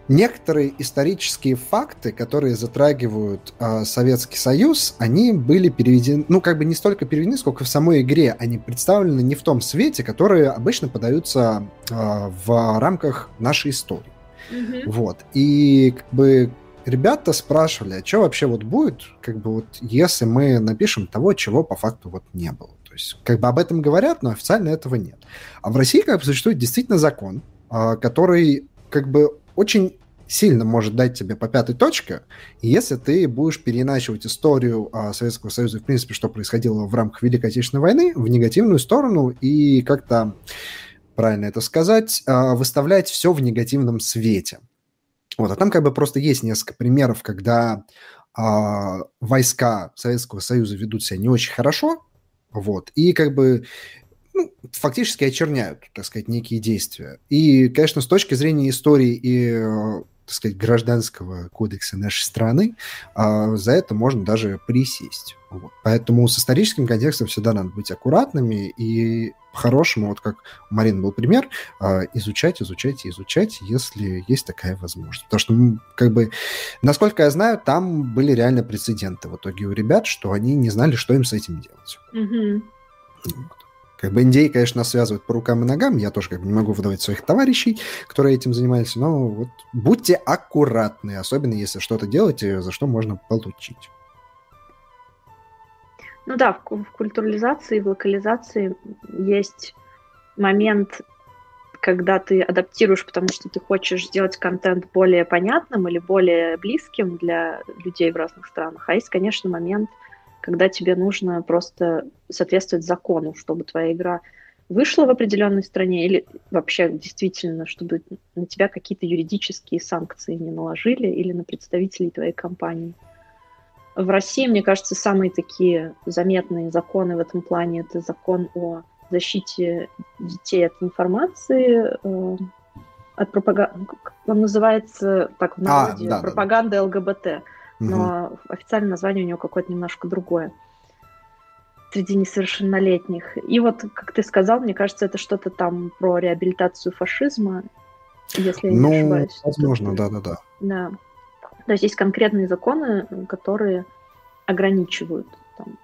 некоторые исторические факты, которые затрагивают э, Советский Союз, они были переведены, ну, как бы не столько переведены, сколько в самой игре. Они представлены не в том свете, которые обычно подаются э, в рамках нашей истории. Mm-hmm. Вот. И, как бы, ребята спрашивали, а что вообще вот будет, как бы, вот, если мы напишем того, чего по факту вот не было. То есть, как бы, об этом говорят, но официально этого нет. А в России, как бы, существует действительно закон, э, который как бы очень сильно может дать тебе по пятой точке, если ты будешь переиначивать историю а, Советского Союза, в принципе, что происходило в рамках Великой Отечественной войны, в негативную сторону и как-то, правильно это сказать, а, выставлять все в негативном свете. Вот, а там как бы просто есть несколько примеров, когда а, войска Советского Союза ведут себя не очень хорошо, вот, и как бы ну, фактически очерняют, так сказать, некие действия. И, конечно, с точки зрения истории и, так сказать, гражданского кодекса нашей страны, а, за это можно даже присесть. Вот. Поэтому с историческим контекстом всегда надо быть аккуратными и по-хорошему, вот как у Марины был пример, а, изучать, изучать и изучать, если есть такая возможность. Потому что, как бы, насколько я знаю, там были реально прецеденты в итоге у ребят, что они не знали, что им с этим делать. Mm-hmm. Вот. Как бы индей, конечно, нас связывают по рукам и ногам. Я тоже как бы не могу выдавать своих товарищей, которые этим занимались. Но вот будьте аккуратны, особенно если что-то делаете, за что можно получить. Ну да, в, в культурализации, в локализации есть момент, когда ты адаптируешь, потому что ты хочешь сделать контент более понятным или более близким для людей в разных странах. А есть, конечно, момент, когда тебе нужно просто соответствовать закону, чтобы твоя игра вышла в определенной стране или вообще действительно, чтобы на тебя какие-то юридические санкции не наложили или на представителей твоей компании. В России, мне кажется, самые такие заметные законы в этом плане – это закон о защите детей от информации, э, от пропаганды, как он называется, так, в народе, а, да, пропаганда да, да. ЛГБТ. Но угу. официальное название у него какое-то немножко другое. Среди несовершеннолетних. И вот, как ты сказал, мне кажется, это что-то там про реабилитацию фашизма, если я ну, не ошибаюсь. Возможно, да-да-да. Да. То есть есть конкретные законы, которые ограничивают. Там.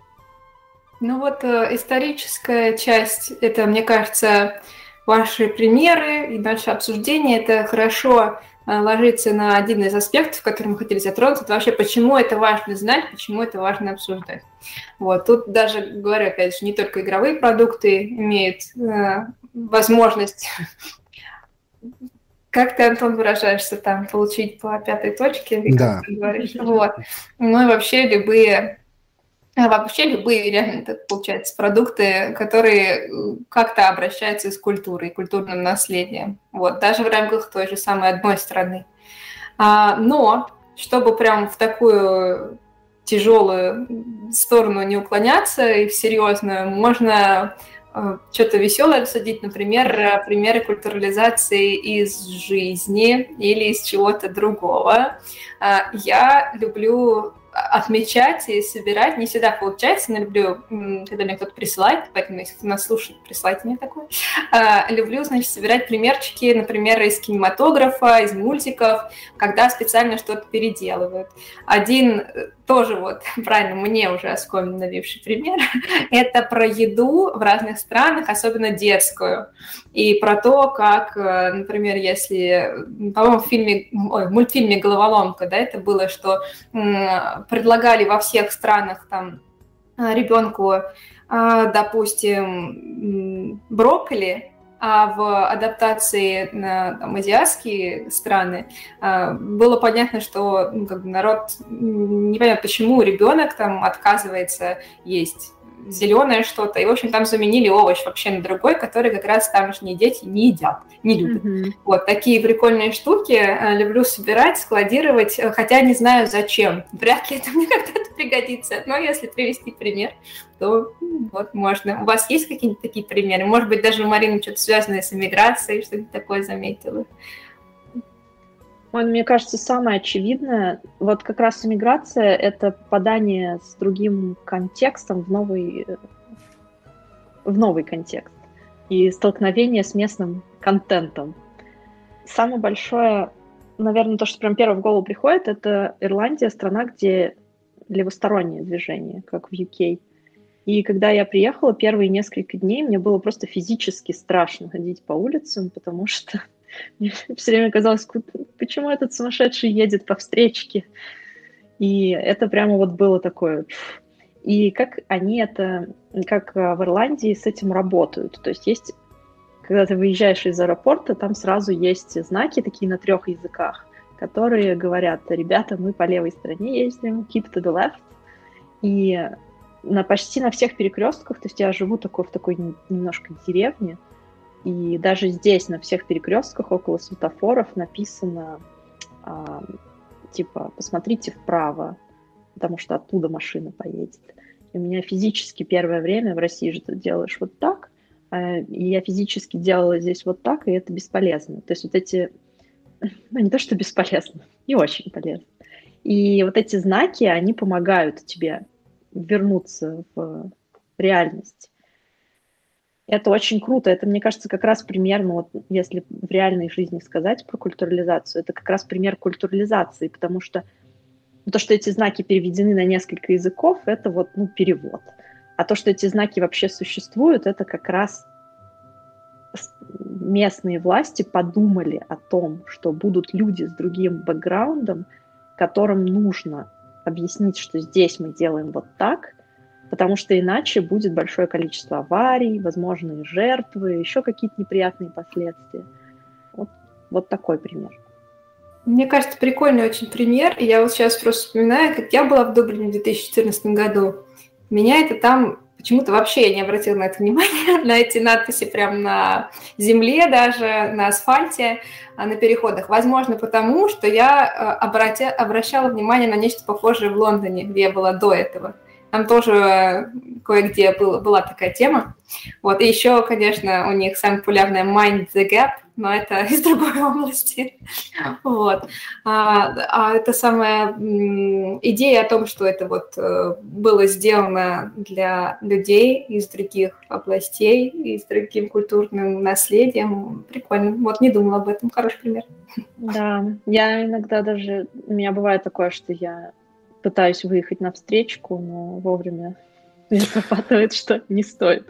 Ну вот историческая часть, это, мне кажется, ваши примеры и наше обсуждение, это хорошо ложится на один из аспектов, который мы хотели затронуть, это вообще почему это важно знать, почему это важно обсуждать. Вот. Тут даже, говорю, опять же, не только игровые продукты имеют э, возможность, как ты, Антон, выражаешься, там, получить по пятой точке, как ты говоришь. Вот. Ну и вообще любые, вообще любые, реально так получается, продукты, которые как-то обращаются с культурой, культурным наследием. Вот, даже в рамках той же самой одной страны. А, но, чтобы прям в такую тяжелую сторону не уклоняться и в серьезную, можно а, что-то веселое обсудить, например, примеры культурализации из жизни или из чего-то другого. А, я люблю отмечать и собирать. Не всегда получается, но люблю, когда мне кто-то присылает, поэтому, если кто нас слушает, присылайте мне такое. А, люблю, значит, собирать примерчики, например, из кинематографа, из мультиков, когда специально что-то переделывают. Один тоже вот, правильно, мне уже оскомину навивший пример, это про еду в разных странах, особенно детскую. И про то, как, например, если, по-моему, в фильме, ой, в мультфильме «Головоломка», да, это было, что предлагали во всех странах там ребенку, допустим, брокколи, а в адаптации на там, азиатские страны было понятно, что ну, как бы народ не понимает, почему ребенок там отказывается есть зеленое что-то. И, в общем, там заменили овощ вообще на другой, который как раз тамошние дети не едят, не любят. Mm-hmm. Вот, такие прикольные штуки. Люблю собирать, складировать, хотя не знаю зачем. Вряд ли это мне когда-то пригодится. Но если привести пример, то вот можно. У вас есть какие-нибудь такие примеры? Может быть, даже у Марины что-то связанное с эмиграцией, что-нибудь такое заметила? Ой, мне кажется, самое очевидное, вот как раз иммиграция — это попадание с другим контекстом в новый, в новый контекст и столкновение с местным контентом. Самое большое, наверное, то, что прям первое в голову приходит, это Ирландия, страна, где левостороннее движение, как в ю кей. И когда я приехала, первые несколько дней мне было просто физически страшно ходить по улицам, потому что мне все время казалось, почему этот сумасшедший едет по встречке. И это прямо вот было такое. И как они это, как в Ирландии с этим работают. То есть есть когда ты выезжаешь из аэропорта, там сразу есть знаки такие на трех языках, которые говорят: ребята, мы по левой стороне ездим, keep to the left. И на, почти на всех перекрестках, то есть я живу такой, в такой немножко деревне, и даже здесь на всех перекрестках около светофоров написано, а, типа, посмотрите вправо, потому что оттуда машина поедет. И у меня физически первое время в России же ты делаешь вот так, а, и я физически делала здесь вот так, и это бесполезно. То есть вот эти, ну не то что бесполезно, не очень полезно. И вот эти знаки, они помогают тебе вернуться в реальность. Это очень круто. Это, мне кажется, как раз примерно, вот, если в реальной жизни сказать про культурализацию, это как раз пример культурализации, потому что то, что эти знаки переведены на несколько языков, это вот, ну, перевод. А то, что эти знаки вообще существуют, это как раз местные власти подумали о том, что будут люди с другим бэкграундом, которым нужно объяснить, что здесь мы делаем вот так, потому что иначе будет большое количество аварий, возможные жертвы, еще какие-то неприятные последствия. Вот, вот такой пример. Мне кажется, прикольный очень пример. Я вот сейчас просто вспоминаю, как я была в Дублине в две тысячи четырнадцатом году. Меня это там... Почему-то вообще я не обратила на это внимание, на эти надписи прям на земле даже, на асфальте, на переходах. Возможно, потому что я обратя, обращала внимание на нечто похожее в Лондоне, где я была до этого. Там тоже кое-где был, была такая тема. Вот. И еще, конечно, у них самая популярная «Mind the Gap», но это из другой области. Вот. А, а это самая идея о том, что это вот было сделано для людей из других областей и с другим культурным наследием. Прикольно. Вот не думала об этом. Хороший пример. Да. Я иногда даже... У меня бывает такое, что я пытаюсь выехать на встречку, но вовремя меня захватывает, что не стоит.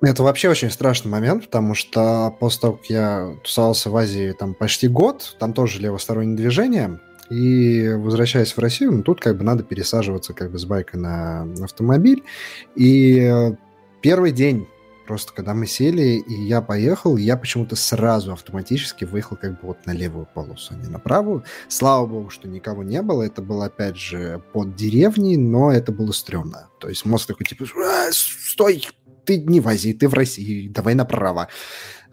Это вообще очень страшный момент, потому что после того, как я тусовался в Азии там почти год, там тоже левостороннее движение, и возвращаясь в Россию, ну, тут как бы надо пересаживаться как бы с байка на автомобиль. И первый день просто, когда мы сели, и я поехал, я почему-то сразу автоматически выехал как бы вот на левую полосу, а не на правую. Слава богу, что никого не было. Это было, опять же, под деревней, но это было стрёмно. То есть мозг такой, типа, стой! Ты не в Азии, ты в России, давай направо.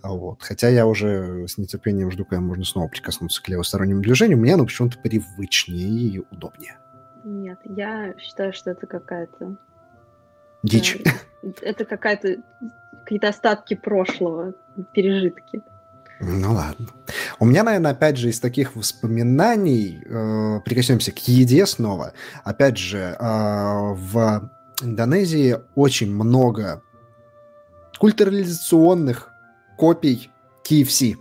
Вот. Хотя я уже с нетерпением жду, когда можно снова прикоснуться к левостороннему движению. Мне оно почему-то привычнее и удобнее. Нет, я считаю, что это какая-то... Дичь. Это какая-то... какие-то остатки прошлого, пережитки. Ну ладно. У меня, наверное, опять же, из таких воспоминаний, э, прикоснемся к еде снова. Опять же, э, в Индонезии очень много... культурализационных копий кей эф си.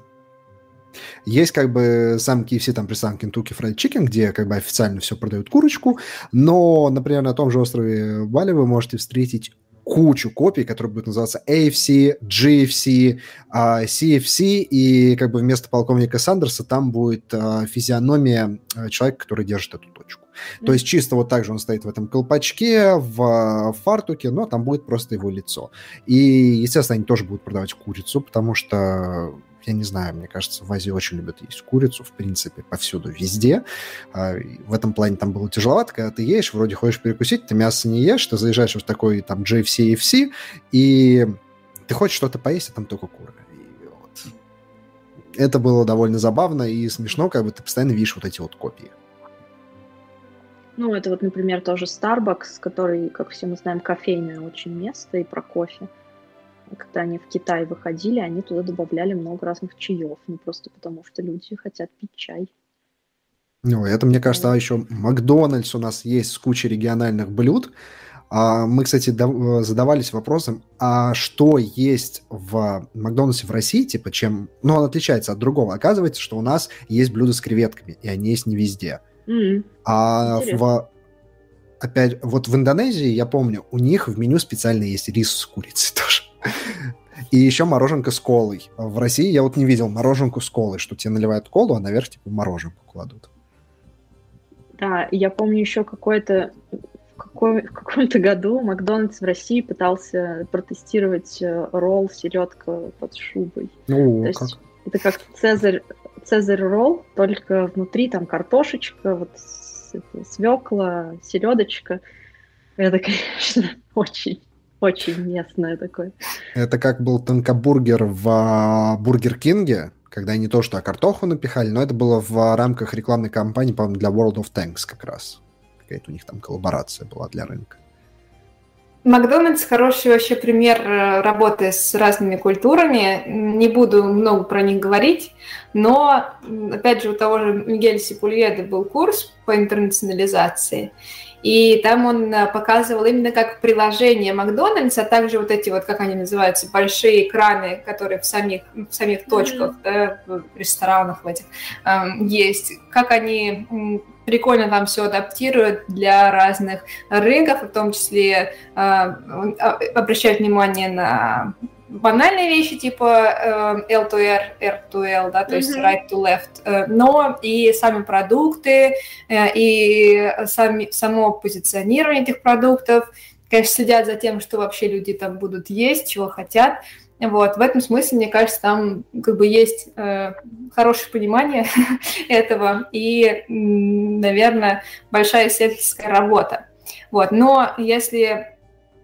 Есть как бы сам кей эф си, там представлен Kentucky Fried Chicken, где как бы официально все продают курочку, но, например, на том же острове Бали вы можете встретить кучу копий, которые будут называться эй эф си, джи эф си, си эф си, и как бы вместо полковника Сандерса там будет физиономия человека, который держит эту точку. Mm-hmm. То есть чисто вот так же он стоит в этом колпачке, в фартуке, но там будет просто его лицо. И, естественно, они тоже будут продавать курицу, потому что, я не знаю, мне кажется, в Азии очень любят есть курицу, в принципе, повсюду, везде. В этом плане там было тяжеловато, когда ты ешь, вроде хочешь перекусить, ты мясо не ешь, ты заезжаешь в такой там джи эф си, эф си, и ты хочешь что-то поесть, а там только кура. Вот. Это было довольно забавно и смешно, как бы ты постоянно видишь вот эти вот копии. Ну, это вот, например, тоже Starbucks, который, как все мы знаем, кофейное очень место и про кофе. Когда они в Китай выходили, они туда добавляли много разных чаев, ну, просто потому что люди хотят пить чай. Ну, это, мне кажется, а еще Макдональдс у нас есть с кучей региональных блюд. Мы, кстати, задавались вопросом, а что есть в Макдональдсе в России, типа, чем... Ну, он отличается от другого. Оказывается, что у нас есть блюда с креветками, и они есть не везде. Mm-hmm. А в, опять, вот в Индонезии, я помню, у них в меню специально есть рис с курицей тоже. И еще мороженка с колой. В России я вот не видел мороженку с колой, что тебе наливают колу, а наверх типа мороженку кладут. Да, я помню еще какое-то в каком, в каком-то году Макдональдс в России пытался протестировать ролл селедка под шубой. Ну, то как? Есть это как Цезарь, Цезарь ролл, только внутри там картошечка, вот свекла, селедочка. Это, конечно, очень, очень местное такое. Это как был танкобургер в Бургер Кинге, когда не то, что а картоху напихали, но это было в рамках рекламной кампании, по-моему, для World of Tanks как раз. Какая-то у них там коллаборация была для рынка. Макдональдс хороший вообще пример работы с разными культурами. Не буду много про них говорить, но, опять же, у того же Мигеля Сепульведа был курс по интернационализации, и там он показывал именно как приложение Макдональдса, а также вот эти вот, как они называются, большие экраны, которые в самих, в самих точках, да, в ресторанах в этих есть, как они прикольно там все адаптируют для разных рынков, в том числе обращают внимание на банальные вещи типа эл ту эр, эр ту эл, да, то mm-hmm. есть right to left, но и сами продукты, и сами, само позиционирование этих продуктов, конечно, следят за тем, что вообще люди там будут есть, чего хотят. Вот, в этом смысле, мне кажется, там как бы есть э, хорошее понимание этого и, наверное, большая исследовательская работа. Вот, но если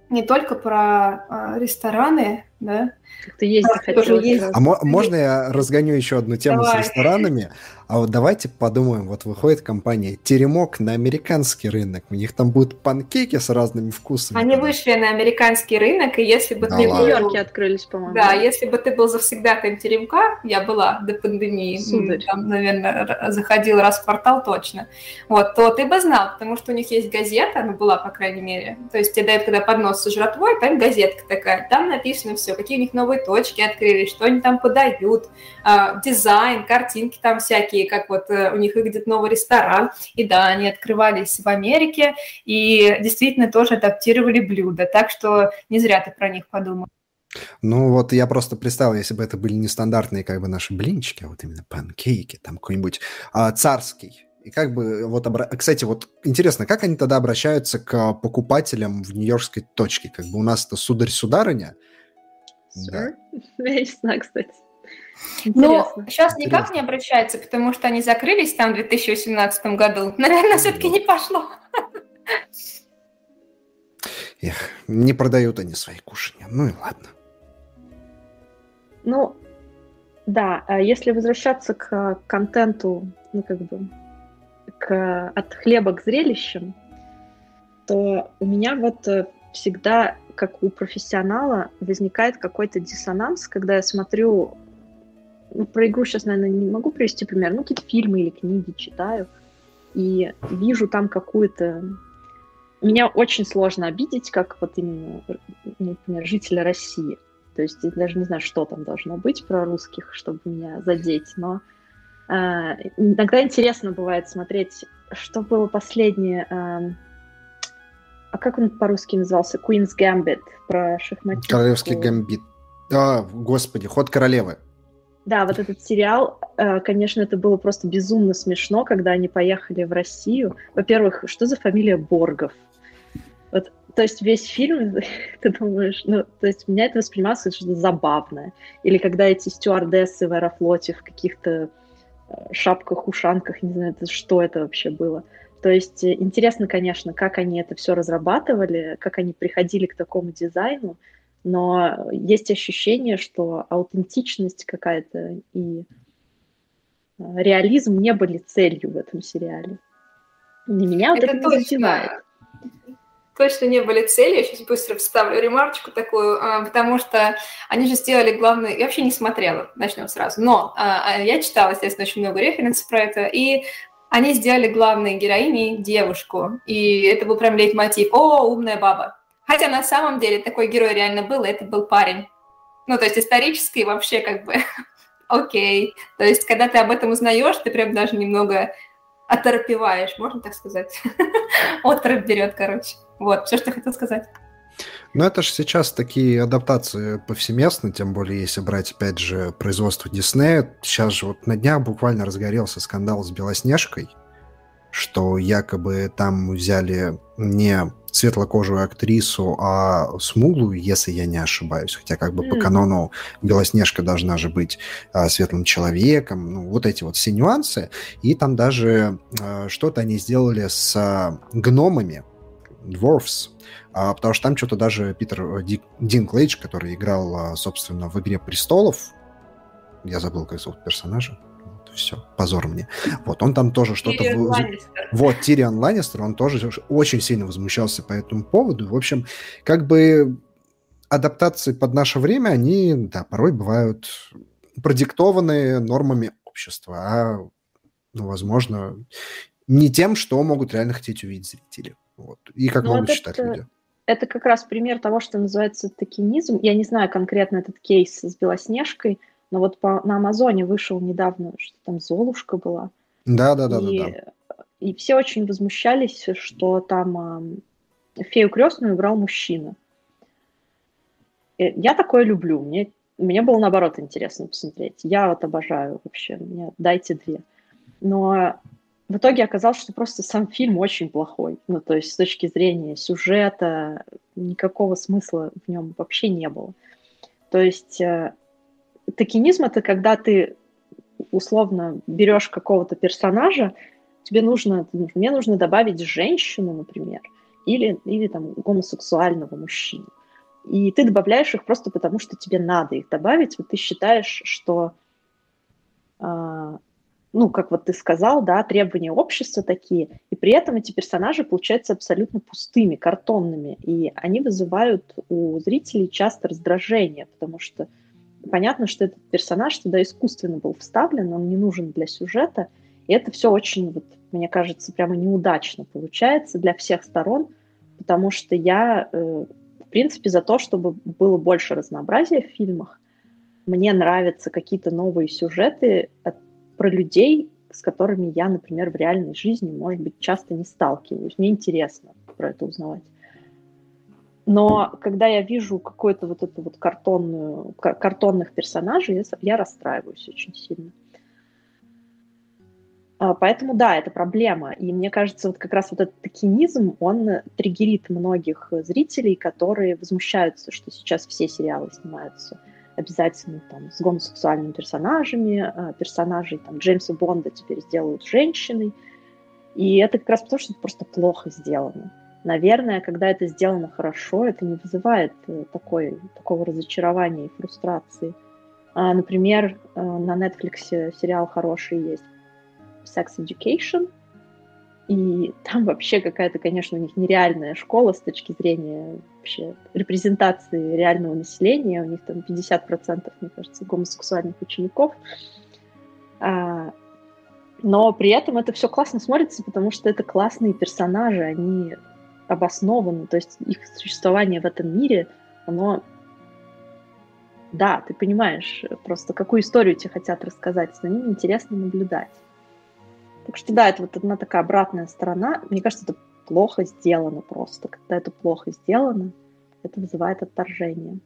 не только про э, рестораны, да? Как-то есть, захотелось. Есть. А мо- можно я разгоню еще одну тему Давай. С ресторанами? А вот давайте подумаем, вот выходит компания «Теремок» на американский рынок, у них там будут панкейки с разными вкусами. Они вышли на американский рынок, и если бы да ты... Ладно. В Нью-Йорке открылись, по-моему. Да, да, если бы ты был завсегдатаем «Теремка», я была до пандемии, Сударь. Там, наверное, заходила раз в квартал точно, вот, то ты бы знал, потому что у них есть газета, ну, была, по крайней мере, то есть тебе дают, когда поднос со жратвой, там газетка такая, там написано все, какие у них новые точки открылись, что они там подают, дизайн, картинки там всякие, как вот у них выглядит новый ресторан. И да, они открывались в Америке и действительно тоже адаптировали блюда, так что не зря ты про них подумал. Ну вот я просто представил, если бы это были не стандартные как бы наши блинчики, а вот именно панкейки, там какой-нибудь а, царский. И как бы вот, кстати, вот интересно, как они тогда обращаются к покупателям в нью-йоркской точке? Как бы у нас это сударь-сударыня. Да. Я не знаю, кстати. Интересно. Ну, сейчас Интересно. Никак не обращаются, потому что они закрылись там в две тысячи восемнадцатом году. Наверное, да. все-таки не пошло. Эх, не продают они свои кушания. Ну и ладно. Ну, да, если возвращаться к контенту, ну, как бы, к, от хлеба к зрелищам, то у меня вот всегда... как у профессионала, возникает какой-то диссонанс, когда я смотрю... Ну, про игру сейчас, наверное, не могу привести пример, ну, какие-то фильмы или книги читаю, и вижу там какую-то... Меня очень сложно обидеть, как вот именно, например, жителя России. То есть я даже не знаю, что там должно быть про русских, чтобы меня задеть, но э, иногда интересно бывает смотреть, что было последнее... Э, А как он по-русски назывался? Queen's Gambit, про шахматистку. Королевский гамбит. А, господи, ход королевы. Да, вот этот сериал, конечно, это было просто безумно смешно, когда они поехали в Россию. Во-первых, что за фамилия Боргов? Вот, то есть весь фильм, ты думаешь, ну, то есть меня это воспринималось как что-то забавное. Или когда эти стюардессы в Аэрофлоте в каких-то шапках, ушанках, не знаю, это, что это вообще было. То есть интересно, конечно, как они это все разрабатывали, как они приходили к такому дизайну, но есть ощущение, что аутентичность какая-то и реализм не были целью в этом сериале. Для меня вот это, это не задевает. Точно не были цели. Я сейчас быстро вставлю ремарочку такую, потому что они же сделали главную... Я вообще не смотрела, начнем сразу. Но я читала, естественно, очень много референсов про это, и они сделали главной героиней девушку, и это был прям лейтмотив. О, умная баба. Хотя на самом деле такой герой реально был, и это был парень. Ну, то есть исторически вообще как бы окей. То есть когда ты об этом узнаешь, ты прям даже немного оторопеваешь, можно так сказать? Оторопь берет, короче. Вот, все, что я хотела сказать. Ну, это же сейчас такие адаптации повсеместно, тем более, если брать, опять же, производство Диснея. Сейчас же вот на днях буквально разгорелся скандал с Белоснежкой, что что якобы там взяли не светлокожую актрису, а смуглую, если я не ошибаюсь. Хотя как бы mm. по канону Белоснежка должна же быть а, светлым человеком. Ну, вот эти вот все нюансы. И там даже а, что-то они сделали с а, гномами, dwarfs, а, потому что там что-то даже Питер Дик, Динклейдж, который играл, а, собственно, в «Игре престолов», я забыл, как зовут персонажа, все, позор мне. Вот, он там тоже что-то... Тирион Ланнистер. Вот, Тирион Ланнистер, он тоже очень сильно возмущался по этому поводу. В общем, как бы адаптации под наше время, они, да, порой бывают продиктованы нормами общества, а, ну, возможно, не тем, что могут реально хотеть увидеть зрители. Вот. И как Но могут вот считать это... люди. Это как раз пример того, что называется токенизм. Я не знаю конкретно этот кейс с Белоснежкой, но вот по, на Амазоне вышел недавно, что там Золушка была. Да-да-да. И, да, да. и все очень возмущались, что там э, фею крестную играл мужчина. И я такое люблю. Мне, мне было, наоборот, интересно посмотреть. Я вот обожаю вообще. Мне дайте две. Но в итоге оказалось, что просто сам фильм очень плохой. Ну, то есть с точки зрения сюжета никакого смысла в нем вообще не было. То есть... Э, токенизм — это когда ты условно берешь какого-то персонажа, тебе нужно, мне нужно добавить женщину, например, или, или там гомосексуального мужчину. И ты добавляешь их просто потому, что тебе надо их добавить. Вот ты считаешь, что, э, ну, как вот ты сказал, да, требования общества такие, и при этом эти персонажи получаются абсолютно пустыми, картонными, и они вызывают у зрителей часто раздражение, потому что понятно, что этот персонаж туда искусственно был вставлен, он не нужен для сюжета. И это все очень, вот, мне кажется, прямо неудачно получается для всех сторон, потому что я, э, в принципе, за то, чтобы было больше разнообразия в фильмах. Мне нравятся какие-то новые сюжеты от, про людей, с которыми я, например, в реальной жизни, может быть, часто не сталкиваюсь. Мне интересно про это узнавать. Но когда я вижу какую-то вот эту вот картонную, картонных персонажей, я расстраиваюсь очень сильно. Поэтому, да, это проблема. И мне кажется, вот как раз вот этот токенизм, он триггерит многих зрителей, которые возмущаются, что сейчас все сериалы снимаются обязательно там с гомосексуальными персонажами, персонажей там Джеймса Бонда теперь сделают женщиной. И это как раз потому, что это просто плохо сделано. Наверное, когда это сделано хорошо, это не вызывает такой, такого разочарования и фрустрации. А, например, на Netflix сериал хороший есть Sex Education, и там вообще какая-то, конечно, у них нереальная школа с точки зрения вообще репрезентации реального населения. У них там пятьдесят процентов, мне кажется, гомосексуальных учеников. А, но при этом это все классно смотрится, потому что это классные персонажи, они... обоснованно, то есть их существование в этом мире, оно... Да, ты понимаешь просто, какую историю тебе хотят рассказать, за ними интересно наблюдать. Так что да, это вот одна такая обратная сторона. Мне кажется, это плохо сделано просто. Когда это плохо сделано, это вызывает отторжение.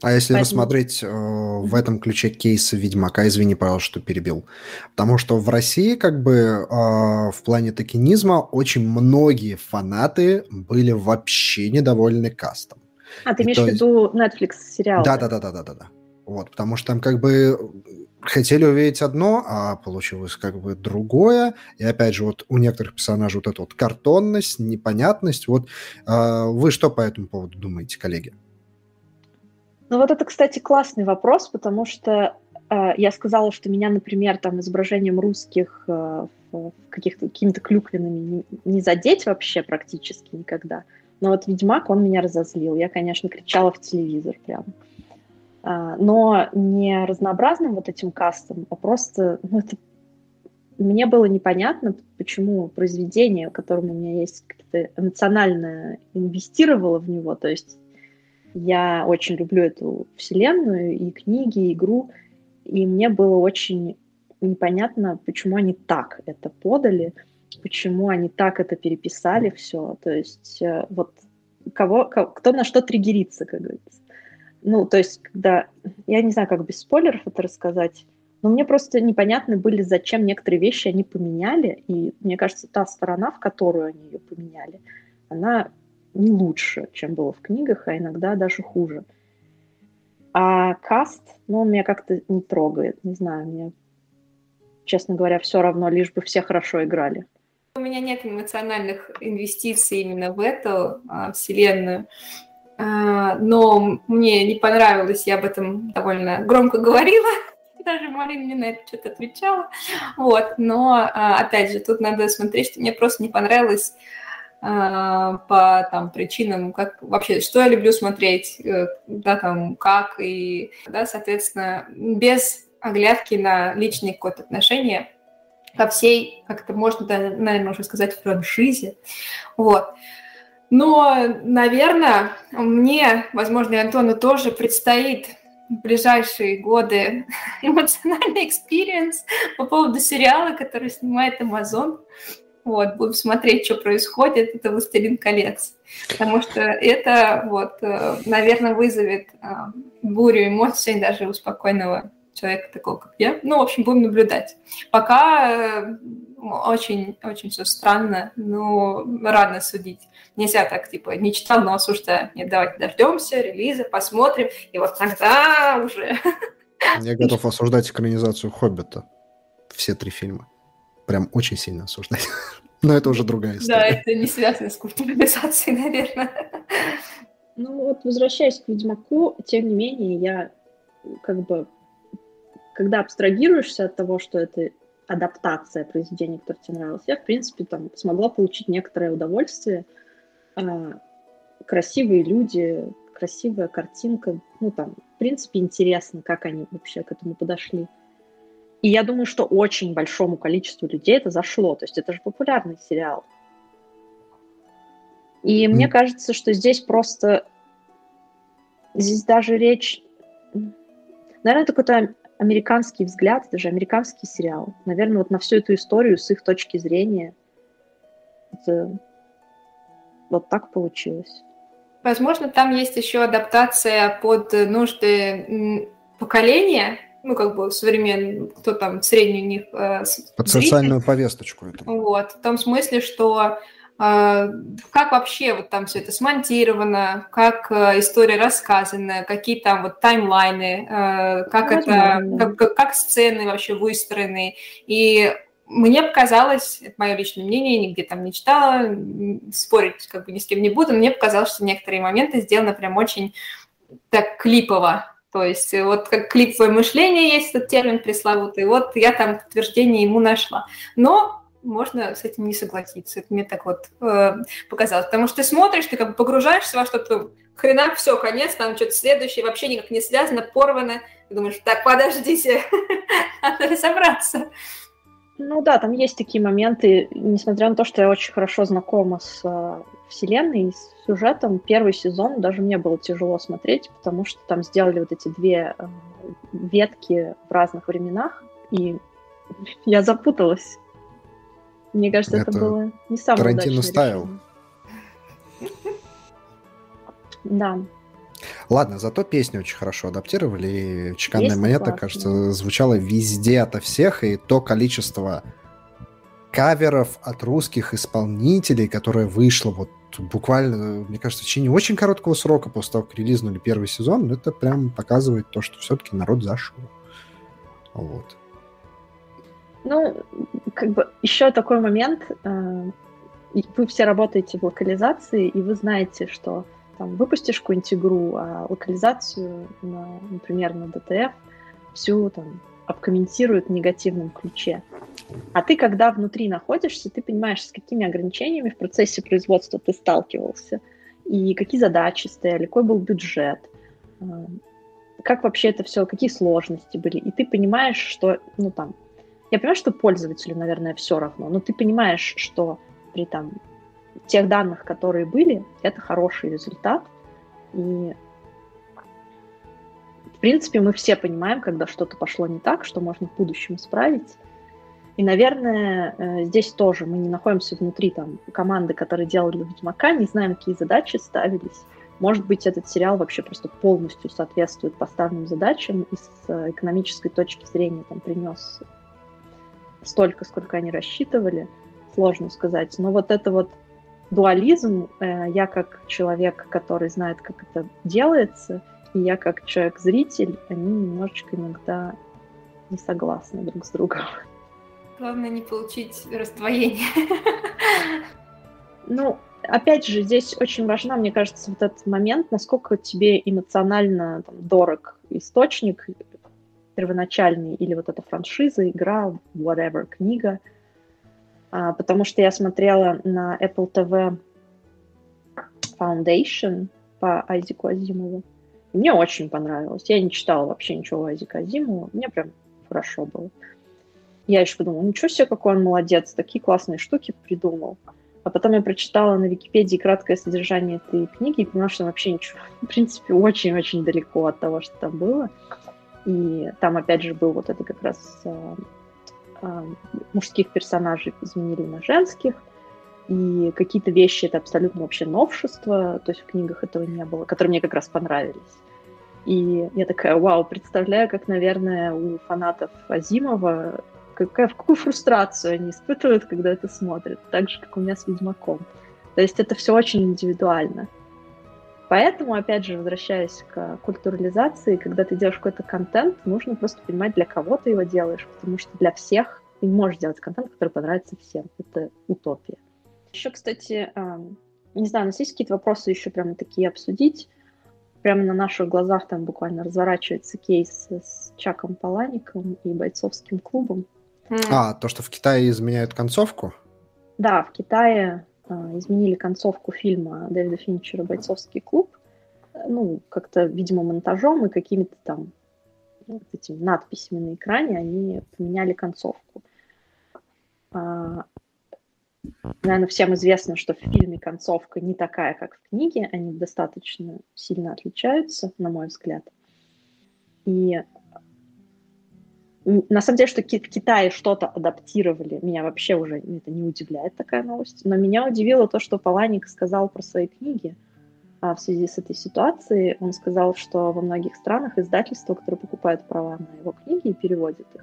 А если Поэтому... рассмотреть э, в этом ключе кейсы «Ведьмака», извини, пожалуйста, что перебил, потому что в России как бы э, в плане токенизма очень многие фанаты были вообще недовольны кастом. А, ты И имеешь в виду Netflix сериал? Да-да-да-да-да-да. Вот, потому что там как бы хотели увидеть одно, а получилось как бы другое. И опять же, вот у некоторых персонажей вот эта вот картонность, непонятность. Вот э, вы что по этому поводу думаете, коллеги? Ну вот это, кстати, классный вопрос, потому что э, я сказала, что меня, например, там изображением русских э, каких-то, какими-то клюквинами не, не задеть вообще практически никогда. Но вот «Ведьмак», он меня разозлил. Я, конечно, кричала в телевизор прямо. Э, но не разнообразным вот этим кастом, а просто... Ну, это... Мне было непонятно, почему произведение, которому у меня есть как-то эмоционально инвестировало в него, то есть я очень люблю эту вселенную, и книги, и игру, и мне было очень непонятно, почему они так это подали, почему они так это переписали все, то есть вот кого, кого, кто на что триггерится, как говорится. Ну, то есть, когда... Я не знаю, как без спойлеров это рассказать, Но мне просто непонятны были, зачем некоторые вещи они поменяли, и, мне кажется, та сторона, в которую они ее поменяли, она не лучше, чем было в книгах, а иногда даже хуже. А каст, ну, он меня как-то не трогает, не знаю, мне, честно говоря, все равно, лишь бы все хорошо играли. У меня нет эмоциональных инвестиций именно в эту а, вселенную, а, но мне не понравилось, я об этом довольно громко говорила, даже Марина мне на это что-то отвечала, вот, но, опять же, тут надо смотреть, что мне просто не понравилось по там, причинам, как вообще, что я люблю смотреть, да, там, как, и, да, соответственно, без оглядки на личный код отношения ко всей, как-то можно, наверное, уже сказать, франшизе, вот. Но, наверное, мне, возможно, и Антону тоже предстоит в ближайшие годы эмоциональный экспириенс по поводу сериала, который снимает Amazon. Вот, будем смотреть, что происходит. Это «Властелин колец». Потому что это, вот, наверное, вызовет бурю эмоций даже у спокойного человека, такого как я. Ну, в общем, будем наблюдать. Пока очень-очень все странно, но рано судить. Нельзя так, типа, не читал, но осуждаю. Нет, давайте дождемся релиза, посмотрим, и вот тогда уже... Я готов осуждать экранизацию «Хоббита». Все три фильма. Прям очень сильно осуждать. Но это уже другая история. Да, это не связано с культуризацией, наверное. Ну вот, возвращаясь к «Ведьмаку», тем не менее, я как бы... Когда абстрагируешься от того, что это адаптация произведения, которое тебе нравилось, я, в принципе, там смогла получить некоторое удовольствие. Красивые люди, красивая картинка. Ну, там, в принципе, интересно, как они вообще к этому подошли. И я думаю, что очень большому количеству людей это зашло. То есть это же популярный сериал. И mm. мне кажется, что здесь просто... Здесь даже речь... Наверное, это какой-то американский взгляд, даже американский сериал. Наверное, вот на всю эту историю с их точки зрения. Это... Вот так получилось. Возможно, там есть еще адаптация под нужды поколения, ну, как бы современный, кто там, средний у них... Э, Под зритель. Социальную повесточку. Это. Вот, в том смысле, что э, как вообще вот там все это смонтировано, как э, история рассказана, какие там вот таймлайны, э, как, это, как, как, как сцены вообще выстроены. И мне показалось, это мое личное мнение, нигде там не читала, спорить как бы ни с кем не буду, но мне показалось, что некоторые моменты сделаны прям очень так клипово. То есть вот как клиповое мышление есть этот термин пресловутый, вот я там подтверждение ему нашла. Но можно с этим не согласиться, это мне так вот э, показалось. Потому что ты смотришь, ты как бы погружаешься во что-то, хрена, все, конец, там что-то следующее, вообще никак не связано, порвано. Ты думаешь, так, подождите, надо разобраться. Ну да, там есть такие моменты, несмотря на то, что я очень хорошо знакома с э, вселенной и с сюжетом, первый сезон даже мне было тяжело смотреть, потому что там сделали вот эти две э, ветки в разных временах, и я запуталась. Мне кажется, это, это было не самое Тарантино стайл. Да. Ладно, зато песню очень хорошо адаптировали, и «Чеканная Есть монета», классно. Кажется, звучала везде ото всех, и то количество каверов от русских исполнителей, которое вышло вот буквально, мне кажется, в течение очень короткого срока после того, как релизнули первый сезон, это прям показывает то, что все-таки народ зашел. Вот. Ну, как бы еще такой момент. Вы все работаете в локализации, и вы знаете, что там, выпустишь какую-нибудь игру, а локализацию, на, например, на ДТФ, всю там обкомментируют в негативном ключе. А ты, когда внутри находишься, ты понимаешь, с какими ограничениями в процессе производства ты сталкивался, и какие задачи стояли, какой был бюджет, как вообще это все, какие сложности были. И ты понимаешь, что, ну там, я понимаю, что пользователю, наверное, все равно, но ты понимаешь, что при там тех данных, которые были, это хороший результат. И, в принципе, мы все понимаем, когда что-то пошло не так, что можно в будущем исправить. И, наверное, здесь тоже мы не находимся внутри там команды, которые делали «Ведьмака», не знаем, какие задачи ставились. Может быть, этот сериал вообще просто полностью соответствует поставленным задачам и с экономической точки зрения там принес столько, сколько они рассчитывали. Сложно сказать. Но вот это вот дуализм, э, я как человек, который знает, как это делается, и я как человек-зритель, они немножечко иногда не согласны друг с другом. Главное не получить раздвоение. Ну, опять же, здесь очень важна, мне кажется, вот этот момент, насколько тебе эмоционально там дорог источник первоначальный, или вот эта франшиза, игра, whatever, книга. А, потому что я смотрела на Apple ти ви Foundation по Айзеку Азимову. И мне очень понравилось. Я не читала вообще ничего Айзека Азимова. Мне прям хорошо было. Я еще подумала, ничего себе, какой он молодец, такие классные штуки придумал. А потом я прочитала на Википедии краткое содержание этой книги и поняла, что вообще ничего, в принципе, очень-очень далеко от того, что там было. И там, опять же, был вот это как раз э, э, мужских персонажей изменили на женских, и какие-то вещи — это абсолютно вообще новшество, то есть в книгах этого не было, которые мне как раз понравились. И я такая, вау, представляю, как, наверное, у фанатов Азимова Какая, какую фрустрацию они испытывают, когда это смотрят, так же, как у меня с «Ведьмаком». То есть это все очень индивидуально. Поэтому, опять же, возвращаясь к культурализации, когда ты делаешь какой-то контент, нужно просто понимать, для кого ты его делаешь, потому что для всех ты не можешь делать контент, который понравится всем. Это утопия. Еще, кстати, не знаю, у нас есть какие-то вопросы еще прямо такие обсудить? Прямо на наших глазах там буквально разворачивается кейс с Чаком Палаником и бойцовским клубом. А, то, что в Китае изменяют концовку? Да, в Китае э, изменили концовку фильма Дэвида Финчера «Бойцовский клуб». Ну, как-то, видимо, монтажом и какими-то там вот этими надписями на экране они поменяли концовку. А, наверное, всем известно, что в фильме концовка не такая, как в книге. Они достаточно сильно отличаются, на мой взгляд. И... На самом деле, что в Китае что-то адаптировали, меня вообще уже это не удивляет, такая новость. Но меня удивило то, что Паланик сказал про свои книги а в связи с этой ситуацией. Он сказал, что во многих странах издательства, которые покупают права на его книги и переводят их,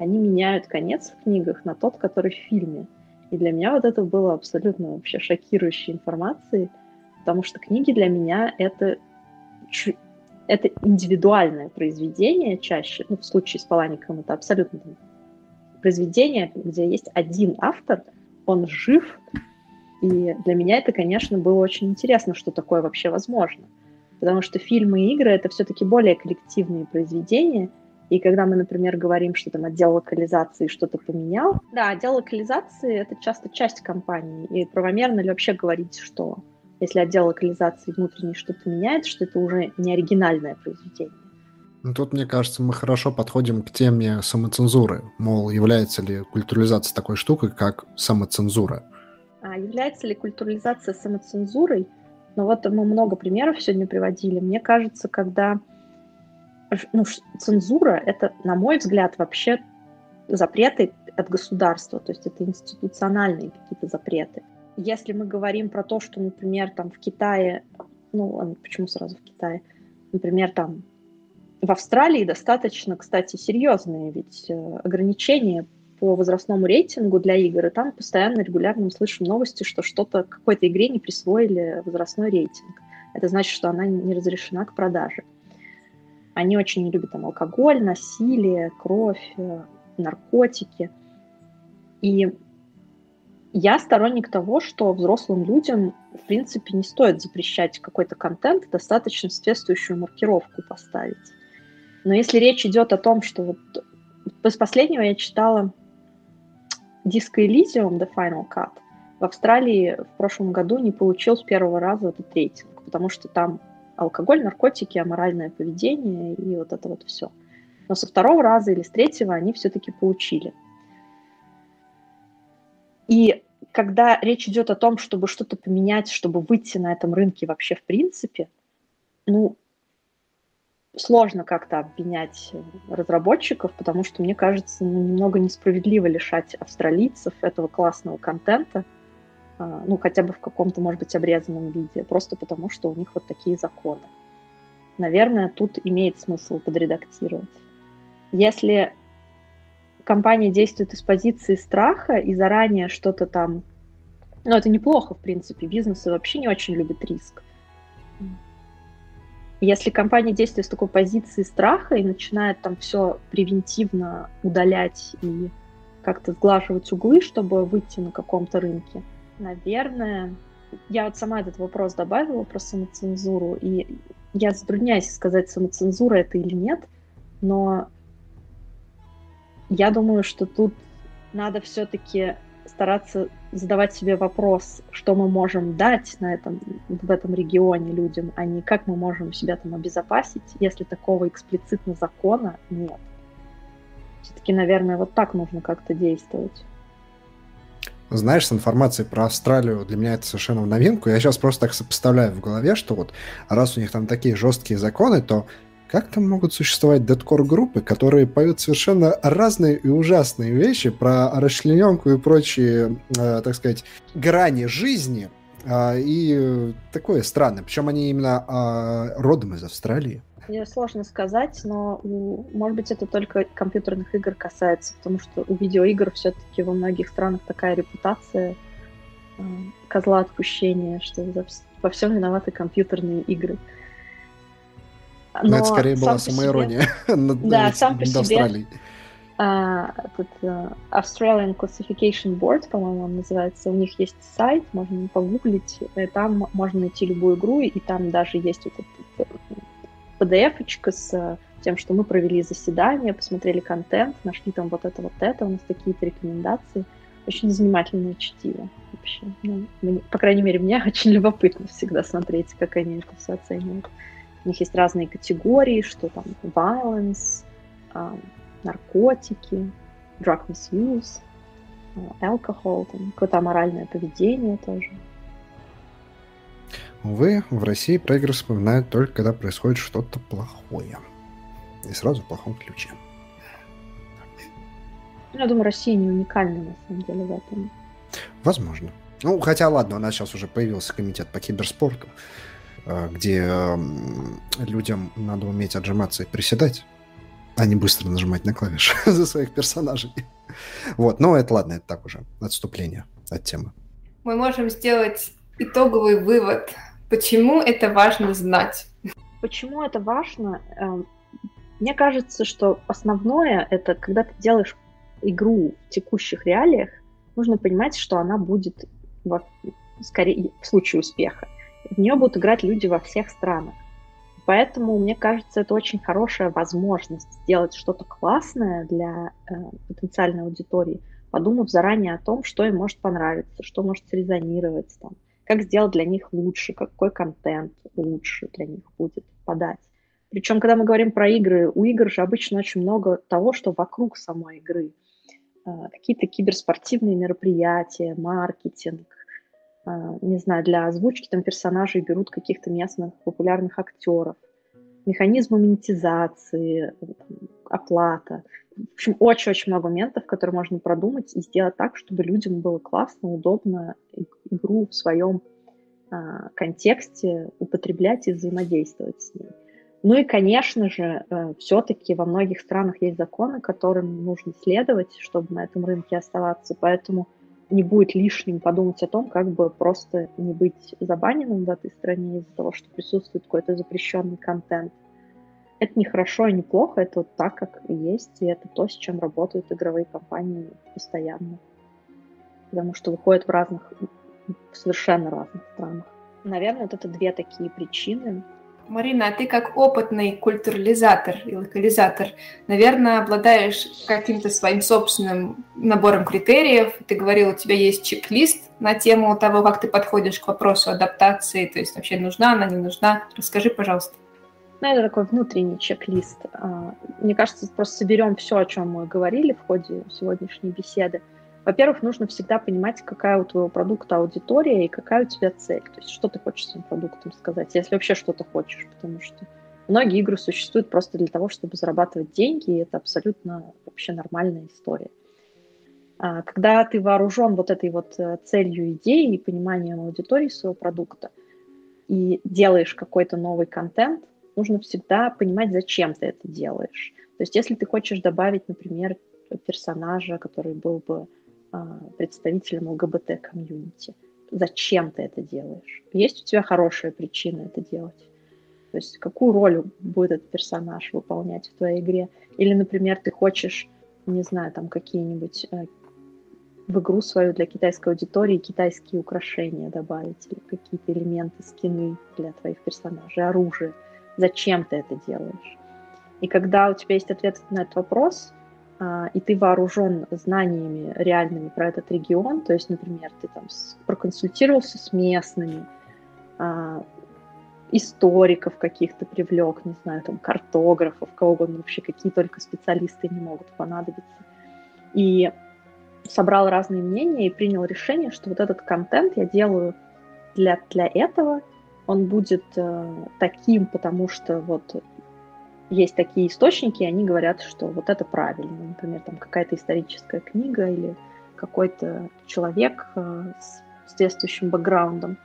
они меняют конец в книгах на тот, который в фильме. И для меня вот это было абсолютно вообще шокирующей информацией, потому что книги для меня — это... Это индивидуальное произведение чаще, ну, в случае с Палаником это абсолютно произведение, где есть один автор, он жив, и для меня это, конечно, было очень интересно, что такое вообще возможно, потому что фильмы и игры — это все-таки более коллективные произведения, и когда мы, например, говорим, что там отдел локализации что-то поменял, да, отдел локализации — это часто часть компании, и правомерно ли вообще говорить, что... Если отдел локализации внутренний что-то меняет, что это уже не оригинальное произведение. Тут, мне кажется, мы хорошо подходим к теме самоцензуры. Мол, является ли культурализация такой штукой, как самоцензура? А является ли культурализация самоцензурой? Ну вот мы много примеров сегодня приводили. Мне кажется, когда... Ну, цензура — это, на мой взгляд, вообще запреты от государства. То есть это институциональные какие-то запреты. Если мы говорим про то, что, например, там в Китае, ну, почему сразу в Китае, например, там в Австралии достаточно, кстати, серьезные ведь ограничения по возрастному рейтингу для игр, и там постоянно, регулярно мы слышим новости, что что-то, какой-то игре не присвоили возрастной рейтинг. Это значит, что она не разрешена к продаже. Они очень не любят там алкоголь, насилие, кровь, наркотики. И... Я сторонник того, что взрослым людям, в принципе, не стоит запрещать какой-то контент, достаточно соответствующую маркировку поставить. Но если речь идет о том, что вот... С последнего я читала Disco Elysium, The Final Cut. В Австралии в прошлом году не получил с первого раза этот рейтинг, потому что там алкоголь, наркотики, аморальное поведение и вот это вот все. Но со второго раза или с третьего они все-таки получили. И когда речь идет о том, чтобы что-то поменять, чтобы выйти на этом рынке вообще в принципе, ну, сложно как-то обвинять разработчиков, потому что, мне кажется, ну, немного несправедливо лишать австралийцев этого классного контента, ну, хотя бы в каком-то, может быть, обрезанном виде, просто потому, что у них вот такие законы. Наверное, тут имеет смысл подредактировать. Если компания действует из позиции страха и заранее что-то там... Ну, это неплохо, в принципе, бизнесы вообще не очень любят риск. Если компания действует с такой позиции страха и начинает там все превентивно удалять и как-то сглаживать углы, чтобы выйти на каком-то рынке, наверное... Я вот сама этот вопрос добавила про самоцензуру, и я затрудняюсь сказать, самоцензура это или нет, но я думаю, что тут надо все-таки стараться задавать себе вопрос, что мы можем дать на этом, в этом регионе людям, а не как мы можем себя там обезопасить, если такого эксплицитно закона нет. Все-таки, наверное, вот так нужно как-то действовать. Знаешь, с информацией про Австралию для меня это совершенно в новинку. Я сейчас просто так сопоставляю в голове, что вот раз у них там такие жесткие законы, то как там могут существовать дэткор-группы, которые поют совершенно разные и ужасные вещи про расчлененку и прочие, э, так сказать, грани жизни э, и такое странное. Причем они именно э, родом из Австралии. Мне сложно сказать, но, может быть, это только компьютерных игр касается, потому что у видеоигр все-таки во многих странах такая репутация э, козла отпущения, что во всем виноваты компьютерные игры. Но, но это скорее была самоирония над, да, сам над Австралией. А, этот, uh, Australian Classification Board, по-моему, он называется. У них есть сайт, можно погуглить, там можно найти любую игру, и там даже есть вот этот... пи ди эф-очка с тем, что мы провели заседание, посмотрели контент, нашли там вот это, вот это, у нас такие-то рекомендации. Очень занимательное чтиво вообще. Ну, мне, по крайней мере, мне очень любопытно всегда смотреть, как они это все оценивают. У них есть разные категории, что там violence, наркотики, drug misuse, alcohol, там, какое-то аморальное поведение тоже. Увы, в России про игры вспоминают только, когда происходит что-то плохое. И сразу в плохом ключе. Я думаю, Россия не уникальна, на самом деле, в этом. Возможно. Ну, хотя, ладно, у нас сейчас уже появился комитет по киберспорту, где людям надо уметь отжиматься и приседать, а не быстро нажимать на клавиши за своих персонажей. Вот, но это ладно, это так уже, отступление от темы. Мы можем сделать... Итоговый вывод. Почему это важно знать? Почему это важно? Мне кажется, что основное это, когда ты делаешь игру в текущих реалиях, нужно понимать, что она будет во... скорее в случае успеха. В нее будут играть люди во всех странах. Поэтому, мне кажется, это очень хорошая возможность сделать что-то классное для э, потенциальной аудитории, подумав заранее о том, что им может понравиться, что может срезонировать там. Как сделать для них лучше, какой контент лучше для них будет подать. Причем, когда мы говорим про игры, у игр же обычно очень много того, что вокруг самой игры. Какие-то киберспортивные мероприятия, маркетинг. Не знаю, для озвучки там персонажей берут каких-то местных популярных актеров. Механизмы монетизации, оплата. В общем, очень-очень много моментов, которые можно продумать и сделать так, чтобы людям было классно, удобно игру в своем а, контексте употреблять и взаимодействовать с ней. Ну и, конечно же, все-таки во многих странах есть законы, которым нужно следовать, чтобы на этом рынке оставаться, поэтому не будет лишним подумать о том, как бы просто не быть забаненным в этой стране из-за того, что присутствует какой-то запрещенный контент. Это не хорошо и не плохо, это вот так, как и есть, и это то, с чем работают игровые компании постоянно. Потому что выходят в разных, в совершенно разных странах. Наверное, вот это две такие причины. Марина, а ты как опытный культурализатор и локализатор, наверное, обладаешь каким-то своим собственным набором критериев. Ты говорила, у тебя есть чек-лист на тему того, как ты подходишь к вопросу адаптации, то есть вообще нужна она, не нужна. Расскажи, пожалуйста. Ну, это такой внутренний чек-лист. Мне кажется, просто соберем все, о чем мы говорили в ходе сегодняшней беседы. Во-первых, нужно всегда понимать, какая у твоего продукта аудитория и какая у тебя цель. То есть, что ты хочешь своим продуктом сказать, если вообще что-то хочешь. Потому что многие игры существуют просто для того, чтобы зарабатывать деньги, и это абсолютно вообще нормальная история. Когда ты вооружен вот этой вот целью идеи и пониманием аудитории своего продукта и делаешь какой-то новый контент, нужно всегда понимать, зачем ты это делаешь. То есть если ты хочешь добавить, например, персонажа, который был бы представителем эл гэ бэ тэ комьюнити, зачем ты это делаешь? Есть у тебя хорошая причина это делать? То есть какую роль будет этот персонаж выполнять в твоей игре? Или, например, ты хочешь, не знаю, там какие-нибудь э, в игру свою для китайской аудитории китайские украшения добавить, или какие-то элементы, скины для твоих персонажей, оружие. Зачем ты это делаешь? И когда у тебя есть ответ на этот вопрос, э, и ты вооружен знаниями реальными про этот регион, то есть, например, ты там с, проконсультировался с местными, э, историков каких-то привлек, не знаю, там, картографов, кого угодно, вообще какие только специалисты не могут понадобиться. И собрал разные мнения и принял решение, что вот этот контент я делаю для, для этого, он будет э, таким, потому что вот есть такие источники, и они говорят, что вот это правильно. Например, там какая-то историческая книга или какой-то человек э, с соответствующим бэкграундом.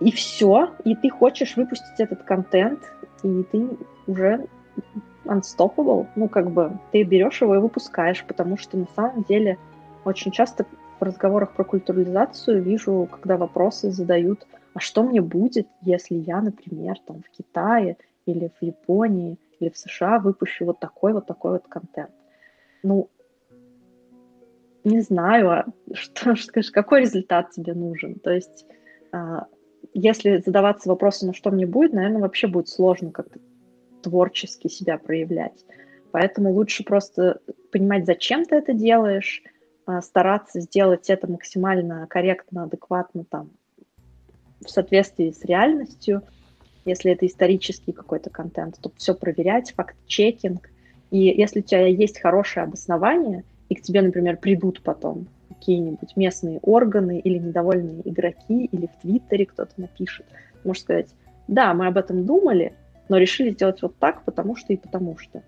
И все, и ты хочешь выпустить этот контент, и ты уже unstoppable, ну как бы ты берешь его и выпускаешь, потому что на самом деле очень часто в разговорах про культурализацию вижу, когда вопросы задают, а что мне будет, если я, например, там в Китае или в Японии или в США выпущу вот такой вот такой вот контент. Ну, не знаю, а что, какой результат тебе нужен, то есть... Если задаваться вопросом, что мне будет, наверное, вообще будет сложно как-то творчески себя проявлять. Поэтому лучше просто понимать, зачем ты это делаешь, стараться сделать это максимально корректно, адекватно, там, в соответствии с реальностью. Если это исторический какой-то контент, то все проверять, факт-чекинг. И если у тебя есть хорошее обоснование, и к тебе, например, придут потом какие-нибудь местные органы или недовольные игроки, или в Твиттере кто-то напишет. Можно сказать, да, мы об этом думали, но решили сделать вот так, потому что и потому что.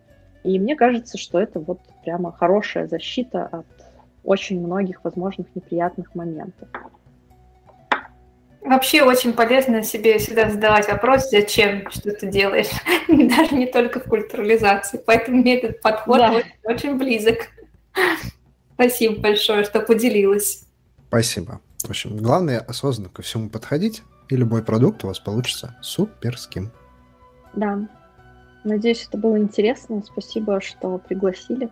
И мне кажется, что это вот прямо хорошая защита от очень многих возможных неприятных моментов. Вообще очень полезно себе всегда задавать вопрос, зачем, что ты делаешь, даже не только в культурализации. Поэтому мне этот подход да. очень, очень близок. Спасибо большое, что поделилась. Спасибо. В общем, главное осознанно ко всему подходить, и любой продукт у вас получится суперским. Да. Надеюсь, это было интересно. Спасибо, что пригласили.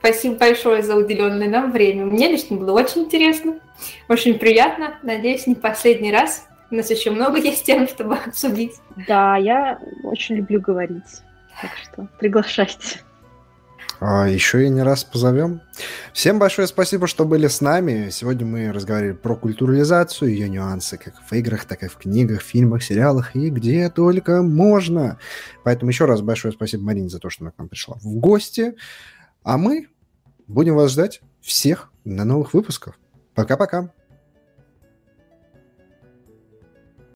Спасибо большое за уделенное нам время. Мне лично было очень интересно, очень приятно. Надеюсь, не последний раз. У нас еще много есть тем, чтобы обсудить. Да, я очень люблю говорить. Так что приглашайте. Еще и не раз позовем. Всем большое спасибо, что были с нами. Сегодня мы разговаривали про культурализацию, ее нюансы как в играх, так и в книгах, фильмах, сериалах и где только можно. Поэтому еще раз большое спасибо Марине за то, что она к нам пришла в гости. А мы будем вас ждать всех на новых выпусках. Пока-пока.